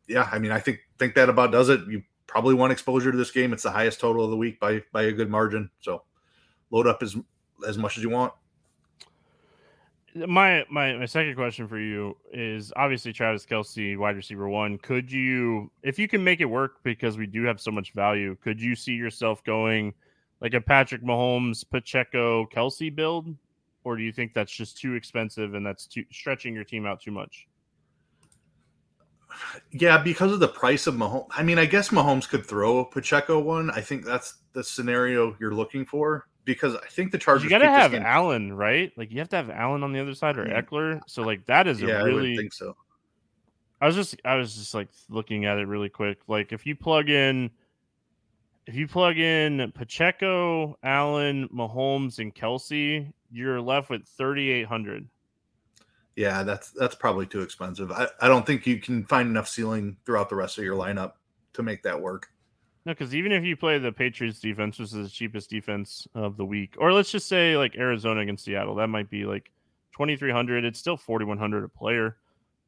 yeah, I mean, I think, think that about does it. You probably want exposure to this game. It's the highest total of the week by, by a good margin. So load up as, as much as you want. My, my, my second question for you is obviously Travis Kelce, wide receiver one. Could you, if you can make it work, because we do have so much value, could you see yourself going like a Patrick Mahomes, Pacheco, Kelce build? Or do you think that's just too expensive and that's too stretching your team out too much? Yeah, because of the price of Mahomes. I mean, I guess Mahomes could throw a Pacheco one. I think that's the scenario you're looking for, because I think the Chargers... You got to have Allen, right? Like, you have to have Allen on the other side, or Eckler. So, like, that is yeah, a really... Yeah, I would think so. I was just, I was just, like, looking at it really quick. Like, if you plug in... If you plug in Pacheco, Allen, Mahomes, and Kelce, you're left with thirty-eight hundred. Yeah, that's that's probably too expensive. I, I don't think you can find enough ceiling throughout the rest of your lineup to make that work. No, because even if you play the Patriots defense, which is the cheapest defense of the week, or let's just say like Arizona against Seattle, that might be like twenty-three hundred. It's still forty-one hundred a player.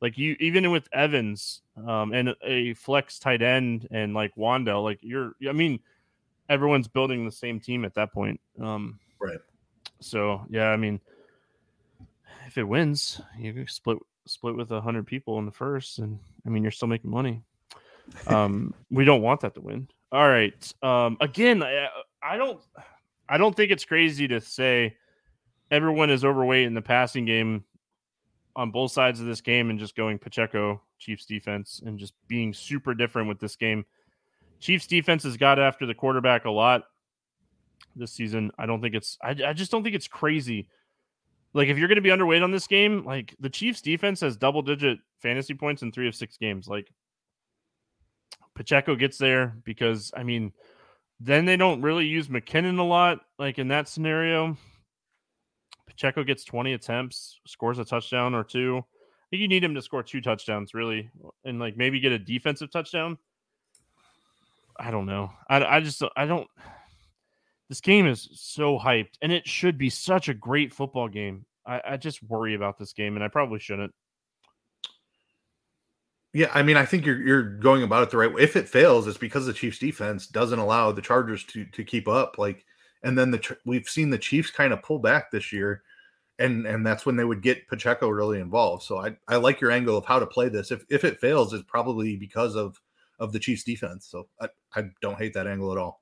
Like, you, even with Evans um, and a flex tight end and like Wandell, like you're, I mean, everyone's building the same team at that point. Um, right. So, yeah, I mean, if it wins, you can split, split with a hundred people in the first. And I mean, you're still making money. Um, we don't want that to win. All right. Um, again, I, I don't, I don't think it's crazy to say everyone is overweight in the passing game on both sides of this game, and just going Pacheco, Chiefs defense, and just being super different with this game. Chiefs defense has got after the quarterback a lot this season. I don't think it's, I, I just don't think it's crazy. Like, if you're going to be underweight on this game, like the Chiefs defense has double digit fantasy points in three of six games. Like, Pacheco gets there because, I mean, then they don't really use McKinnon a lot. Like, in that scenario, Pacheco gets twenty attempts, scores a touchdown or two. I think you need him to score two touchdowns, really, and like maybe get a defensive touchdown. I don't know. I, I just I don't. This game is so hyped, and it should be such a great football game. I, I just worry about this game, and I probably shouldn't. Yeah, I mean, I think you're you're going about it the right way. If it fails, it's because the Chiefs' defense doesn't allow the Chargers to to keep up. Like, and then the we've seen the Chiefs kind of pull back this year. And and that's when they would get Pacheco really involved. So I, I like your angle of how to play this. If if it fails, it's probably because of, of the Chiefs defense. So I, I don't hate that angle at all.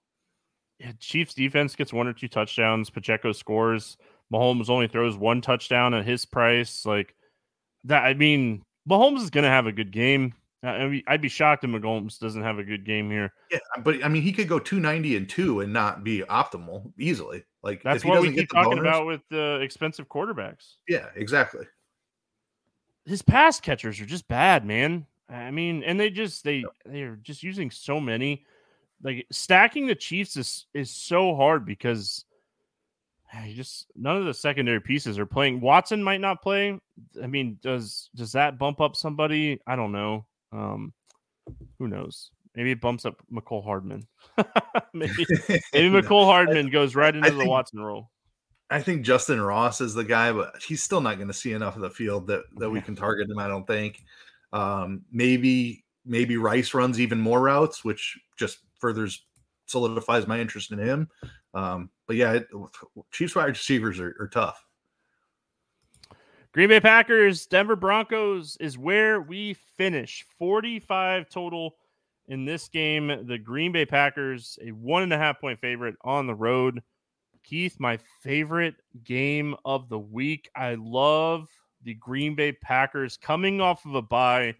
Yeah, Chiefs defense gets one or two touchdowns. Pacheco scores. Mahomes only throws one touchdown at his price. Like that. I mean, Mahomes is going to have a good game. I mean, I'd be shocked if Mahomes doesn't have a good game here. Yeah, but I mean, he could go two ninety and two and not be optimal easily. Like, that's what we keep talking about with the expensive quarterbacks. Yeah, exactly. His pass catchers are just bad, man. I mean, and they just they they're just using so many. Like, stacking the Chiefs is is so hard because you just none of the secondary pieces are playing. Watson might not play. I mean, does does that bump up somebody? I don't know. Um, who knows? Maybe it bumps up McCole Hardman. maybe maybe no, McCole Hardman I, goes right into think, the Watson role. I think Justin Ross is the guy, but he's still not going to see enough of the field that, that we can target him, I don't think. Um, maybe maybe Rice runs even more routes, which just furthers solidifies my interest in him. Um, but yeah, it, Chiefs wide receivers are, are tough. Green Bay Packers, Denver Broncos is where we finish. forty-five total in this game. The Green Bay Packers, a one and a half point favorite on the road. Keith, my favorite game of the week. I love the Green Bay Packers coming off of a bye.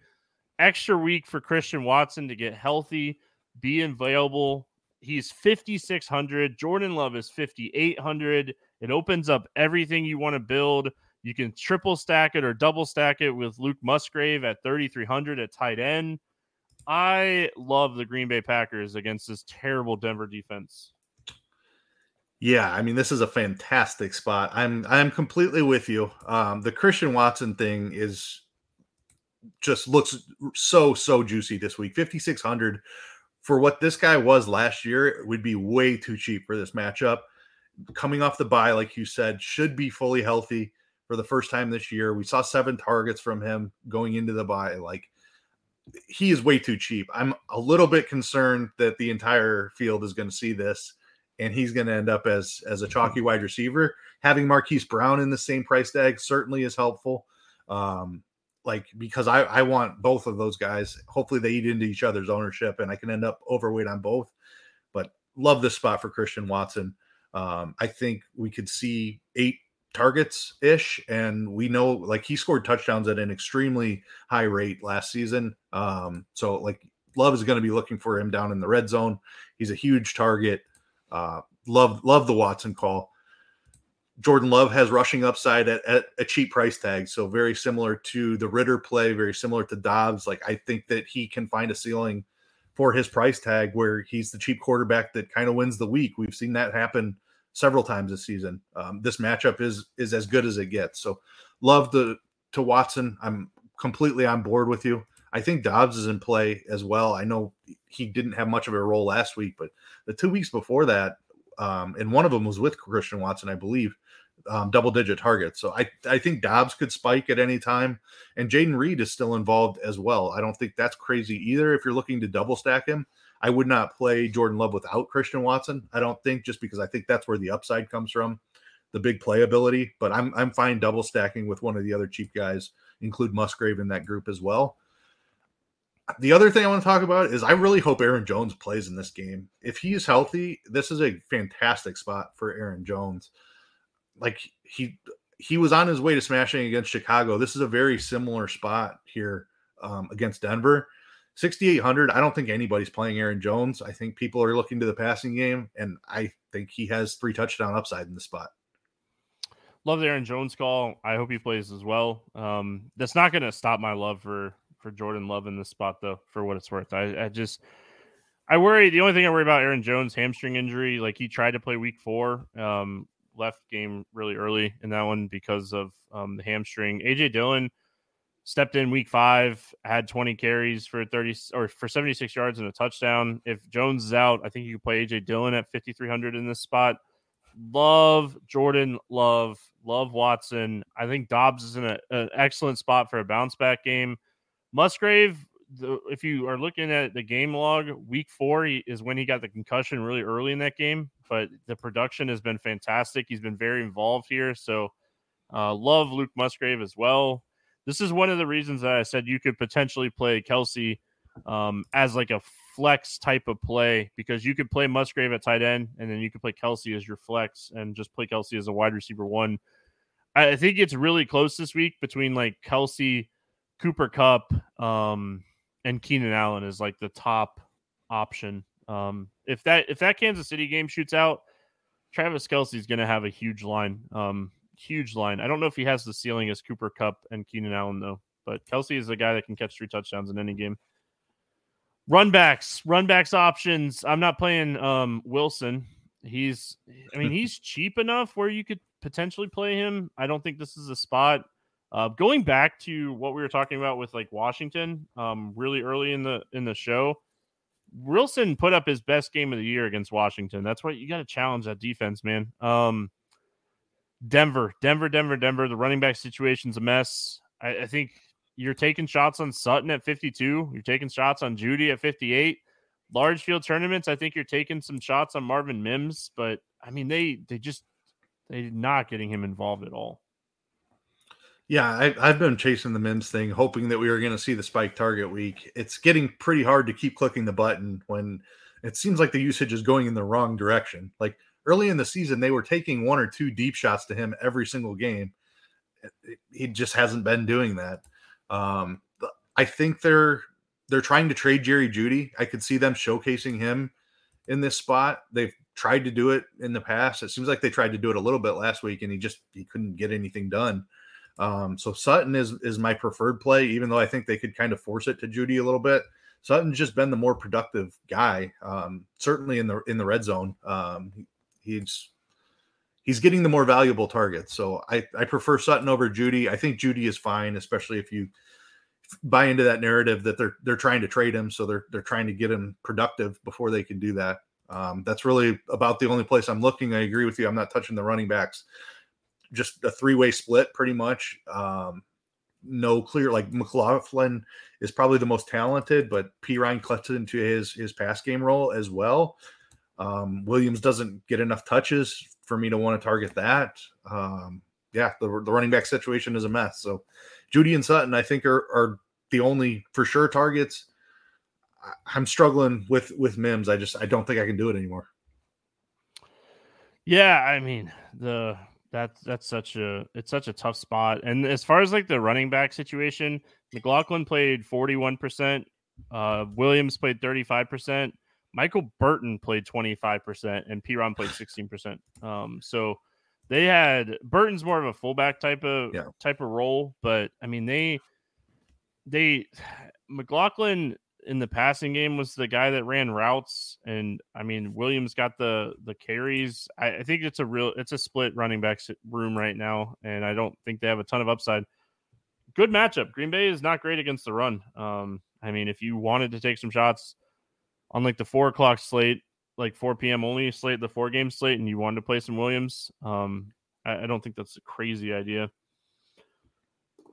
Extra week for Christian Watson to get healthy, be available. He's fifty-six hundred. Jordan Love is fifty-eight hundred. It opens up everything you want to build. You can triple stack it or double stack it with Luke Musgrave at thirty-three hundred at tight end. I love the Green Bay Packers against this terrible Denver defense. Yeah, I mean, this is a fantastic spot. I'm I'm completely with you. Um, the Christian Watson thing is just looks so, so juicy this week. fifty-six hundred for what this guy was last year, it would be way too cheap for this matchup. Coming off the bye, like you said, should be fully healthy for the first time this year. We saw seven targets from him going into the bye. Like, he is way too cheap. I'm a little bit concerned that the entire field is going to see this, and he's going to end up as, as a chalky wide receiver. Having Marquise Brown in the same price tag certainly is helpful. Um, like, because I, I want both of those guys. Hopefully they eat into each other's ownership and I can end up overweight on both, but love this spot for Christian Watson. Um, I think we could see eight targets ish. And we know, like, he scored touchdowns at an extremely high rate last season. Um, so like Love is going to be looking for him down in the red zone. He's a huge target. Uh, love, love the Watson call. Jordan Love has rushing upside at, at a cheap price tag. So very similar to the Ridder play, very similar to Dobbs. Like, I think that he can find a ceiling for his price tag where he's the cheap quarterback that kind of wins the week. We've seen that happen several times this season. Um, this matchup is, is as good as it gets. So Love to, to Watson. I'm completely on board with you. I think Dobbs is in play as well. I know he didn't have much of a role last week, but the two weeks before that, um, and one of them was with Christian Watson, I believe, um, double-digit targets. So I, I think Dobbs could spike at any time, and Jaden Reed is still involved as well. I don't think that's crazy either if you're looking to double-stack him. I would not play Jordan Love without Christian Watson, I don't think, just because I think that's where the upside comes from, the big playability. But I'm I'm fine double-stacking with one of the other cheap guys, include Musgrave in that group as well. The other thing I want to talk about is I really hope Aaron Jones plays in this game. If he is healthy, this is a fantastic spot for Aaron Jones. Like, he he was on his way to smashing against Chicago. This is a very similar spot here um, against Denver. sixty-eight hundred, I don't think anybody's playing Aaron Jones. I think people are looking to the passing game, and I think he has three touchdown upside in the spot. Love the Aaron Jones call. I hope he plays as well. Um, that's not going to stop my love for – for Jordan Love in this spot, though, for what it's worth. I, I just, I worry. The only thing I worry about Aaron Jones, hamstring injury. Like, he tried to play week four, um, left game really early in that one because of um, the hamstring. A J Dillon stepped in week five, had twenty carries for thirty or for seventy-six yards and a touchdown. If Jones is out, I think you can play A J Dillon at fifty-three hundred in this spot. Love Jordan Love, love Watson. I think Dobbs is in a, an excellent spot for a bounce back game. Musgrave, the, if you are looking at the game log, week four he, is when he got the concussion really early in that game, but the production has been fantastic. He's been very involved here, so uh, love Luke Musgrave as well. This is one of the reasons that I said you could potentially play Kelce um, as like a flex type of play, because you could play Musgrave at tight end, and then you could play Kelce as your flex and just play Kelce as a wide receiver one. I, I think it's really close this week between like Kelce, Cooper Kupp, um, and Keenan Allen is like the top option. Um, if that if that Kansas City game shoots out, Travis Kelce is going to have a huge line, um, huge line. I don't know if he has the ceiling as Cooper Kupp and Keenan Allen though, but Kelce is the guy that can catch three touchdowns in any game. Run backs, run backs options. I'm not playing um, Wilson. He's, I mean, he's cheap enough where you could potentially play him. I don't think this is a spot. Uh, going back to what we were talking about with like Washington, um, really early in the in the show, Wilson put up his best game of the year against Washington. That's why you got to challenge that defense, man. Um, Denver, Denver, Denver, Denver. The running back situation's a mess. I, I think you're taking shots on Sutton at fifty-two. You're taking shots on Judy at fifty-eight. Large field tournaments, I think you're taking some shots on Marvin Mims, but I mean they they just they're not getting him involved at all. Yeah, I, I've been chasing the Mims thing, hoping that we were going to see the spike target week. It's getting pretty hard to keep clicking the button when it seems like the usage is going in the wrong direction. Like early in the season, they were taking one or two deep shots to him every single game. He just hasn't been doing that. Um, I think they're they're trying to trade Jerry Jeudy. I could see them showcasing him in this spot. They've tried to do it in the past. It seems like they tried to do it a little bit last week, and he just he couldn't get anything done. Um, so Sutton is is my preferred play, even though I think they could kind of force it to Jeudy a little bit. Sutton's just been the more productive guy, um, certainly in the in the red zone. Um, he's he's getting the more valuable targets. So I, I prefer Sutton over Jeudy. I think Jeudy is fine, especially if you buy into that narrative that they're they're trying to trade him, so they're they're trying to get him productive before they can do that. Um, that's really about the only place I'm looking. I agree with you. I'm not touching the running backs. Just a three-way split, pretty much. Um, no clear, like McLaughlin is probably the most talented, but P. Ryan cuts into his his pass game role as well. Um, Williams doesn't get enough touches for me to want to target that. Um, yeah, the, the running back situation is a mess. So Jeudy and Sutton, I think, are, are the only for sure targets. I'm struggling with with Mims. I just I don't think I can do it anymore. Yeah, I mean the. That's that's such a it's such a tough spot. And as far as like the running back situation, McLaughlin played forty-one percent, uh, Williams played thirty-five percent, Michael Burton played twenty-five percent, and Piron played sixteen percent. Um, so they had Burton's more of a fullback type of yeah. type of role, but I mean they they McLaughlin in the passing game was the guy that ran routes. And I mean, Williams got the, the carries. I, I think it's a real, it's a split running back room right now. And I don't think they have a ton of upside. Good matchup. Green Bay is not great against the run. Um, I mean, if you wanted to take some shots on like the four o'clock slate, like four P M only slate, the four game slate, and you wanted to play some Williams. Um, I, I don't think that's a crazy idea.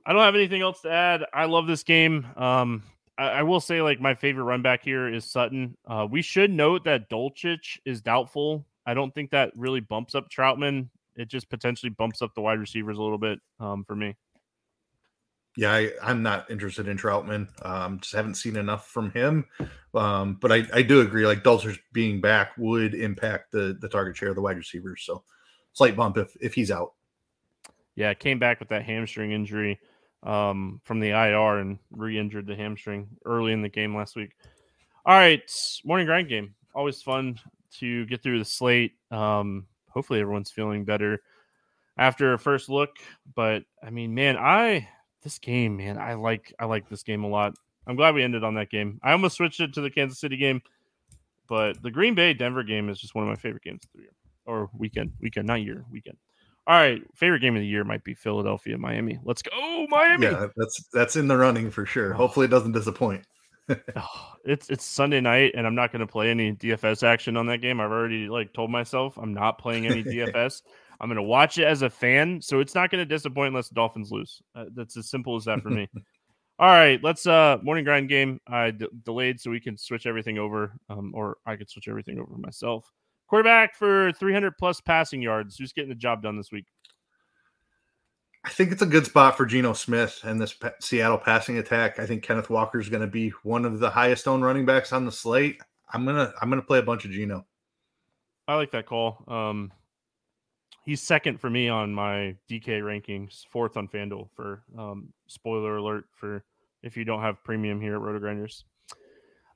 I don't have anything else to add. I love this game. Um, I will say, like, my favorite run back here is Sutton. Uh, we should note that Dolchich is doubtful. I don't think that really bumps up Troutman. It just potentially bumps up the wide receivers a little bit um, for me. Yeah, I, I'm not interested in Troutman. Um, just haven't seen enough from him. Um, but I, I do agree, like, Dolchich being back would impact the the target share of the wide receivers. So slight bump if, if he's out. Yeah, came back with that hamstring injury. Um, from the I R and re-injured the hamstring early in the game last week. All right, morning grind game. Always fun to get through the slate. Um, hopefully everyone's feeling better after a first look. But I mean, man, I this game, man, I like I like this game a lot. I'm glad we ended on that game. I almost switched it to the Kansas City game, but the Green Bay Denver game is just one of my favorite games of the year or weekend. Weekend, not year, weekend. All right, favorite game of the year might be Philadelphia, Miami. Let's go, Miami. Yeah, that's that's in the running for sure. Hopefully it doesn't disappoint. oh, it's it's Sunday night, and I'm not going to play any D F S action on that game. I've already like told myself I'm not playing any D F S. I'm going to watch it as a fan, so it's not going to disappoint unless the Dolphins lose. Uh, that's as simple as that for me. All right, let's uh, morning grind game. I d- delayed so we can switch everything over, um, or I could switch everything over myself. Quarterback for three hundred plus passing yards. Who's getting the job done this week? I think it's a good spot for Geno Smith and this pa- Seattle passing attack. I think Kenneth Walker is going to be one of the highest owned running backs on the slate. I'm gonna I'm gonna play a bunch of Geno. I like that call. Um, he's second for me on my D K rankings, fourth on FanDuel. For um, spoiler alert for if you don't have premium here at RotoGrinders.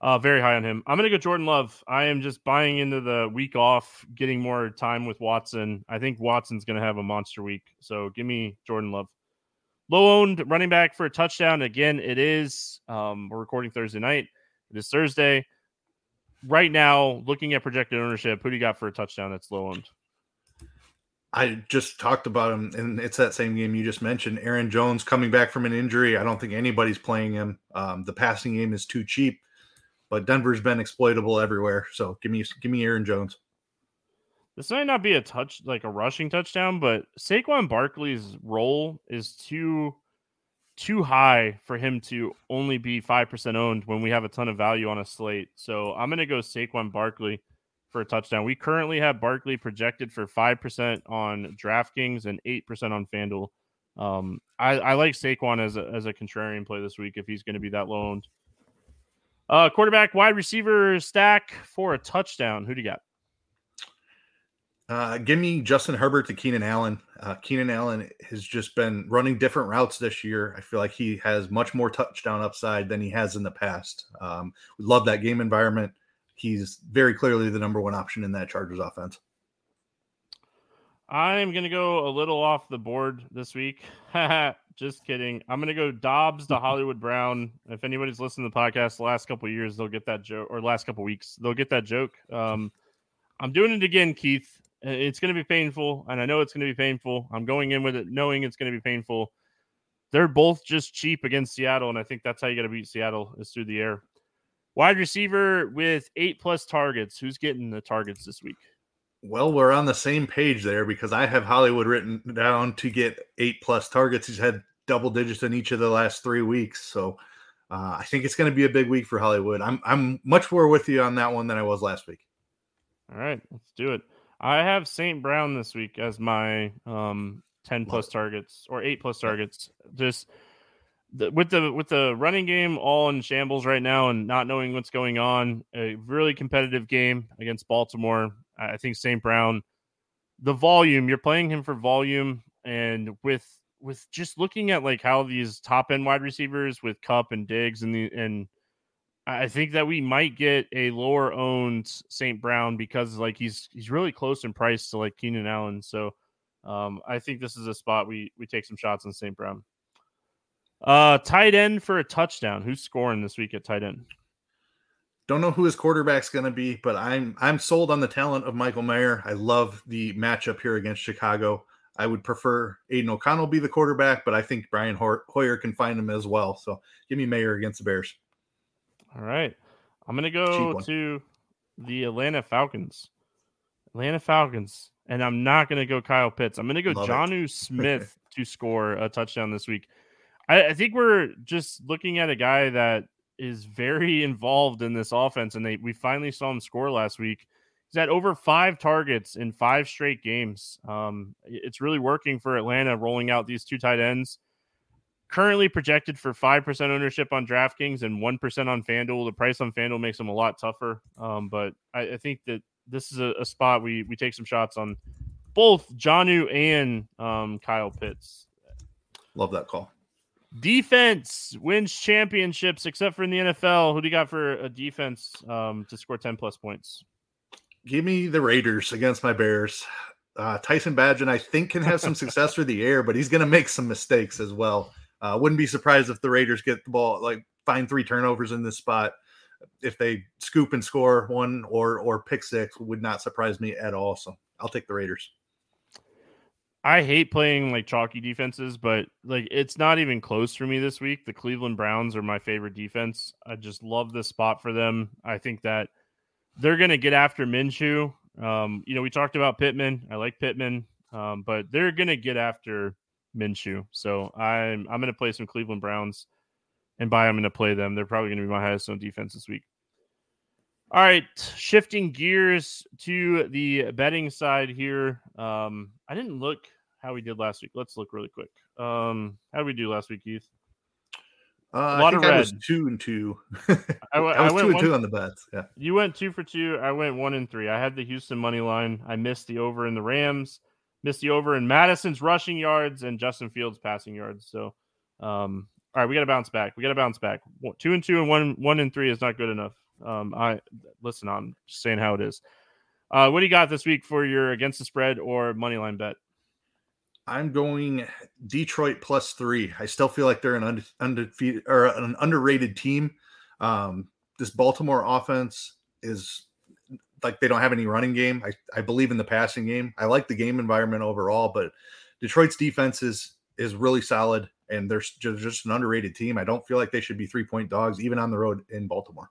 Uh, very high on him. I'm going to go Jordan Love. I am just buying into the week off, getting more time with Watson. I think Watson's going to have a monster week. So give me Jordan Love. Low-owned running back for a touchdown. Again, it is. Um, we're recording Thursday night. It is Thursday. Right now, looking at projected ownership, who do you got for a touchdown that's low-owned? I just talked about him, and it's that same game you just mentioned. Aaron Jones coming back from an injury. I don't think anybody's playing him. Um, the passing game is too cheap. But Denver's been exploitable everywhere, so give me give me Aaron Jones. This might not be a touch like a rushing touchdown, but Saquon Barkley's role is too too high for him to only be five percent owned when we have a ton of value on a slate. So I'm going to go Saquon Barkley for a touchdown. We currently have Barkley projected for five percent on DraftKings and eight percent on FanDuel. Um, I, I like Saquon as a, as a contrarian play this week if he's going to be that low owned. Uh, quarterback, wide receiver stack for a touchdown. Who do you got? Uh, give me Justin Herbert to Keenan Allen. Uh, Keenan Allen has just been running different routes this year. I feel like he has much more touchdown upside than he has in the past. Um, we love that game environment. He's very clearly the number one option in that Chargers offense. I'm going to go a little off the board this week. Just kidding. I'm going to go Dobbs to Hollywood Brown. If anybody's listened to the podcast the last couple of years, they'll get that joke, or last couple of weeks, they'll get that joke. Um, I'm doing it again, Keith. It's going to be painful, and I know it's going to be painful. I'm going in with it knowing it's going to be painful. They're both just cheap against Seattle, and I think that's how you got to beat Seattle, is through the air. Wide receiver with eight-plus targets. Who's getting the targets this week? Well, we're on the same page there, because I have Hollywood written down to get eight-plus targets. He's had double digits in each of the last three weeks, so uh, I think it's going to be a big week for Hollywood. I'm I'm much more with you on that one than I was last week. All right, let's do it. I have Saint Brown this week as my um, ten plus targets or eight plus targets. Just the, with the with the running game all in shambles right now and not knowing what's going on, a really competitive game against Baltimore. I think Saint Brown, the volume, you're playing him for volume, and with with just looking at like how these top end wide receivers with Cup and Diggs and the and I think that we might get a lower owned Saint Brown, because like he's he's really close in price to like Keenan Allen. So um, I think this is a spot we we take some shots on Saint Brown. Uh, tight end for a touchdown. Who's scoring this week at tight end? Don't know who his quarterback's going to be, but I'm I'm sold on the talent of Michael Mayer. I love the matchup here against Chicago. I would prefer Aiden O'Connell be the quarterback, but I think Brian Hoyer can find him as well. So give me Mayer against the Bears. All right. I'm going to go to the Atlanta Falcons. Atlanta Falcons. And I'm not going to go Kyle Pitts. I'm going to go Love Jonnu Smith to score a touchdown this week. I, I think we're just looking at a guy that is very involved in this offense, and they we finally saw him score last week. He's had over five targets in five straight games. Um, it's really working for Atlanta, rolling out these two tight ends. Currently projected for five percent ownership on DraftKings and one percent on FanDuel. The price on FanDuel makes them a lot tougher. Um, but I, I think that this is a, a spot we we take some shots on both Jonnu and um, Kyle Pitts. Love that call. Defense wins championships, except for in the N F L. Who do you got for a defense um, to score ten-plus points? Give me the Raiders against my Bears. Uh, Tyson Bagent, I think, can have some success through the air, but he's going to make some mistakes as well. Uh, wouldn't be surprised if the Raiders get the ball, like find three turnovers in this spot. If they scoop and score one or or pick six, would not surprise me at all. So I'll take the Raiders. I hate playing like chalky defenses, but like it's not even close for me this week. The Cleveland Browns are my favorite defense. I just love this spot for them. I think that they're going to get after Minshew. Um, you know, we talked about Pittman. I like Pittman, um, but they're going to get after Minshew. So I'm I'm going to play some Cleveland Browns, and by I'm going to play them. They're probably going to be my highest on defense this week. All right, shifting gears to the betting side here. Um, I didn't look how we did last week. Let's look really quick. Um, how did we do last week, Keith? Uh, a lot I think of red. I was two and two. I, w- I was I went two and one, two on the bets. Yeah, you went two for two. I went one and three. I had the Houston money line. I missed the over in the Rams. Missed the over in Madison's rushing yards and Justin Fields' passing yards. So, um, all right, we got to bounce back. We got to bounce back. One, two and two and one, one and three is not good enough. Um, I listen. I'm just saying how it is. Uh, what do you got this week for your against the spread or money line bet? I'm going Detroit plus three. I still feel like they're an undefeated or an underrated team. Um, this Baltimore offense is. Like they don't have any running game. I, I believe in the passing game. I like the game environment overall, but Detroit's defense is, is really solid, and they're just, just an underrated team. I don't feel like they should be three-point dogs, even on the road in Baltimore.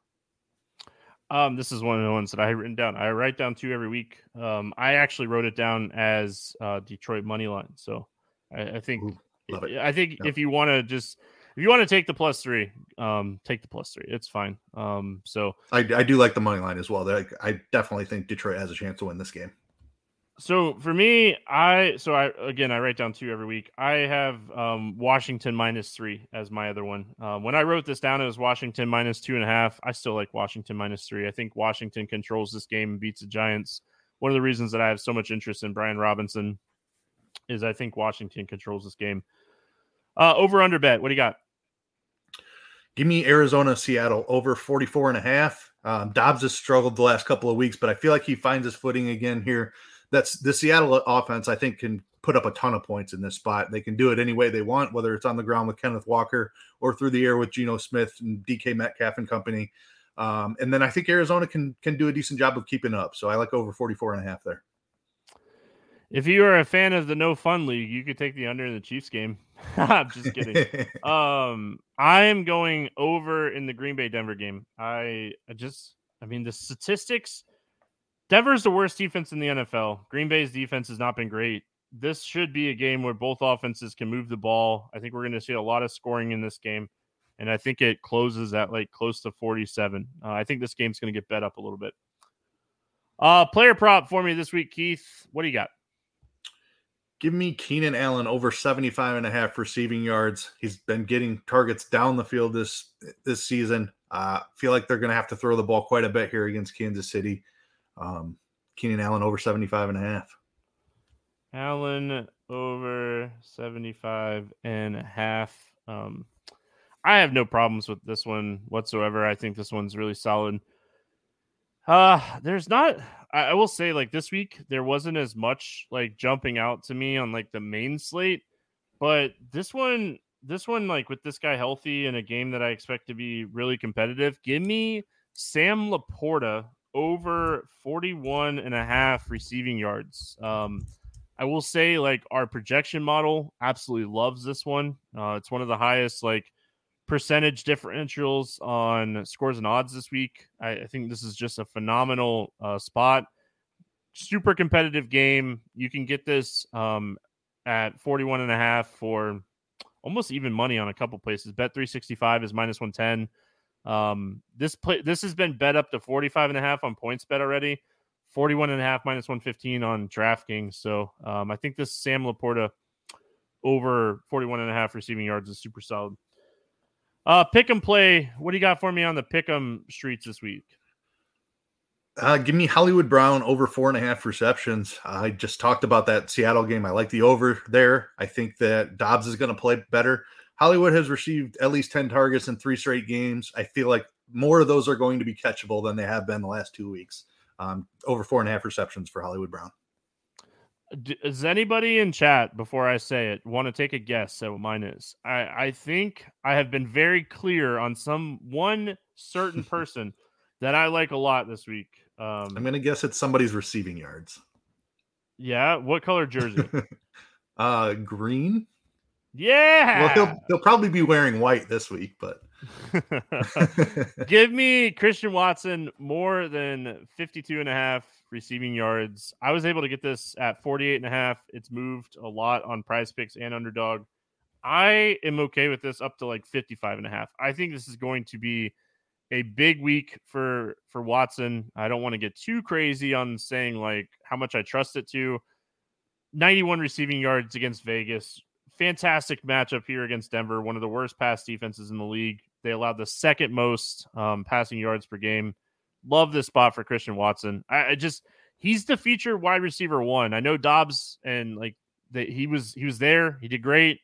Um, this is one of the ones that I written down. I write down two every week. Um, I actually wrote it down as uh, Detroit money line. So I, I think Ooh, love it. I think yeah. if you want to just – If you want to take the plus three, um, take the plus three. It's fine. Um, so I, I do like the money line as well. Like, I definitely think Detroit has a chance to win this game. So for me, I so I again I write down two every week. I have um, Washington minus three as my other one. Uh, when I wrote this down, it was Washington minus two and a half. I still like Washington minus three. I think Washington controls this game and beats the Giants. one of the reasons that I have so much interest in Brian Robinson is I think Washington controls this game. Uh, over under bet. What do you got? Give me Arizona, Seattle over forty-four and a half. Um, Dobbs has struggled the last couple of weeks, but I feel like he finds his footing again here. That's the Seattle offense. I think can put up a ton of points in this spot. They can do it any way they want, whether it's on the ground with Kenneth Walker or through the air with Geno Smith and D K Metcalf and company. Um, and then I think Arizona can, can do a decent job of keeping up. So I like over forty-four and a half there. If you are a fan of the no fun league, you could take the under in the Chiefs game. I'm just kidding. um, I am going over in the Green Bay Denver game. I, I just, I mean, the statistics, Denver's the worst defense in the N F L. Green Bay's defense has not been great. This should be a game where both offenses can move the ball. I think we're going to see a lot of scoring in this game. And I think it closes at like close to forty-seven. Uh, I think this game's going to get bet up a little bit. Uh, player prop for me this week, Keith. What do you got? Give me Keenan Allen over seventy-five and a half receiving yards. He's been getting targets down the field this this season. I uh, feel like they're going to have to throw the ball quite a bit here against Kansas City. Um, Keenan Allen over seventy-five and a half. Allen over seventy-five and a half. Um, I have no problems with this one whatsoever. I think this one's really solid. Uh, there's not, I, I will say like this week, there wasn't as much like jumping out to me on like the main slate, but this one, this one, like with this guy healthy in a game that I expect to be really competitive, give me Sam Laporta over forty-one and a half receiving yards. Um, I will say like our projection model absolutely loves this one. Uh, it's one of the highest, like, percentage differentials on scores and odds this week. I, I think this is just a phenomenal uh, spot. Super competitive game. You can get this um, at forty-one and a half for almost even money on a couple places. Bet three sixty-five is minus one ten. Um, this play, this has been bet up to forty-five and a half on points bet already. forty-one and a half minus one fifteen on DraftKings. So um, I think this Sam Laporta over forty-one and a half receiving yards is super solid. Uh, pick 'em play. What do you got for me on the pick 'em streets this week? Uh, give me Hollywood Brown over four and a half receptions. I just talked about that Seattle game. I like the over there. I think that Dobbs is going to play better. Hollywood has received at least ten targets in three straight games. I feel like more of those are going to be catchable than they have been the last two weeks. Um, over four and a half receptions for Hollywood Brown. Does anybody in chat, before I say it, want to take a guess at what mine is? I, I think I have been very clear on some one certain person that I like a lot this week. Um, I'm going to guess it's somebody's receiving yards. Yeah. What color jersey? uh, green. Yeah. Well, he'll, he'll probably be wearing white this week, but. Give me Christian Watson more than fifty-two and a half receiving yards. I was able to get this at forty-eight and a half. It's moved a lot on Prize Picks and Underdog. I am okay with this up to like fifty-five and a half. I think this is going to be a big week for for Watson. I don't want to get too crazy on saying like how much I trust it to. ninety-one receiving yards against Vegas. Fantastic matchup here against Denver. One of the worst pass defenses in the league. They allowed the second most um, passing yards per game. Love this spot for Christian Watson. I, I just, he's the featured wide receiver one. I know Dobbs and like that he was, he was there. He did great.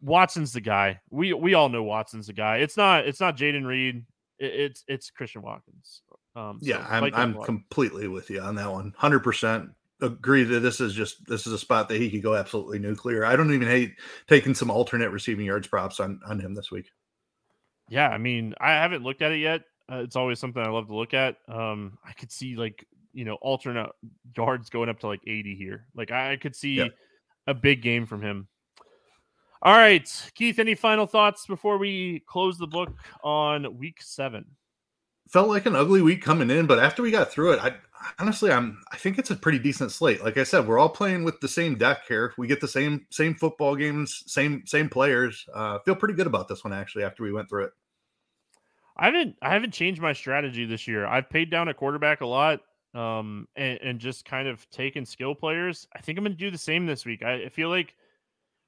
Watson's the guy. We, we all know Watson's the guy. It's not, it's not Jaden Reed. It, it's, it's Christian Watkins. Um, so yeah. I'm, I'm completely with you on that one. one hundred percent. Agree that this is just this is a spot that he could go absolutely nuclear. I don't even hate taking some alternate receiving yards props on, on him this week. Yeah, I mean, I haven't looked at it yet. Uh, it's always something I love to look at. Um, I could see like you know alternate yards going up to like eighty here. Like I could see yeah. a big game from him. All right, Keith, any final thoughts before we close the book on week seven? Felt like an ugly week coming in, but after we got through it, I honestly, I'm, I think it's a pretty decent slate. Like I said, we're all playing with the same deck here. We get the same, same football games, same, same players. Uh, feel pretty good about this one actually. After we went through it, I haven't, I haven't changed my strategy this year. I've paid down a quarterback a lot, um, and, and just kind of taken skill players. I think I'm going to do the same this week. I, I feel like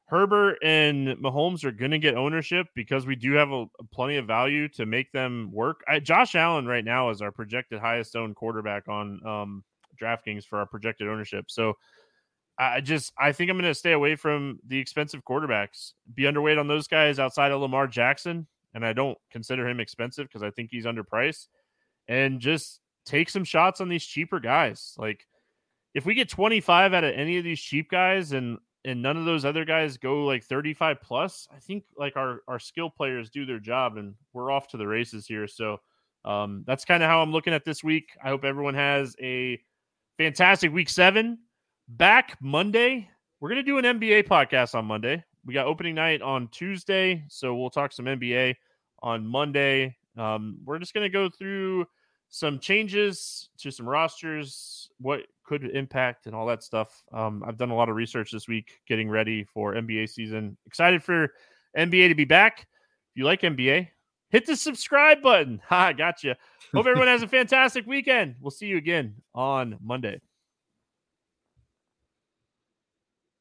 Herbert and Mahomes are going to get ownership because we do have a, a plenty of value to make them work. I, Josh Allen right now is our projected highest owned quarterback on um, DraftKings for our projected ownership. So I just, I think I'm going to stay away from the expensive quarterbacks, be underweight on those guys outside of Lamar Jackson. And I don't consider him expensive because I think he's underpriced, and just take some shots on these cheaper guys. Like if we get twenty-five out of any of these cheap guys and, and none of those other guys go like thirty-five plus, I think like our, our skill players do their job and we're off to the races here. So um, that's kind of how I'm looking at this week. I hope everyone has a fantastic week seven. Back Monday, we're going to do an N B A podcast on Monday. We got opening night on Tuesday, so we'll talk some N B A on Monday. Um, we're just going to go through some changes to some rosters, what could impact and all that stuff. Um, I've done a lot of research this week getting ready for N B A season. Excited for N B A to be back. If you like N B A, hit the subscribe button. Ha, gotcha. Hope everyone has a fantastic weekend. We'll see you again on Monday.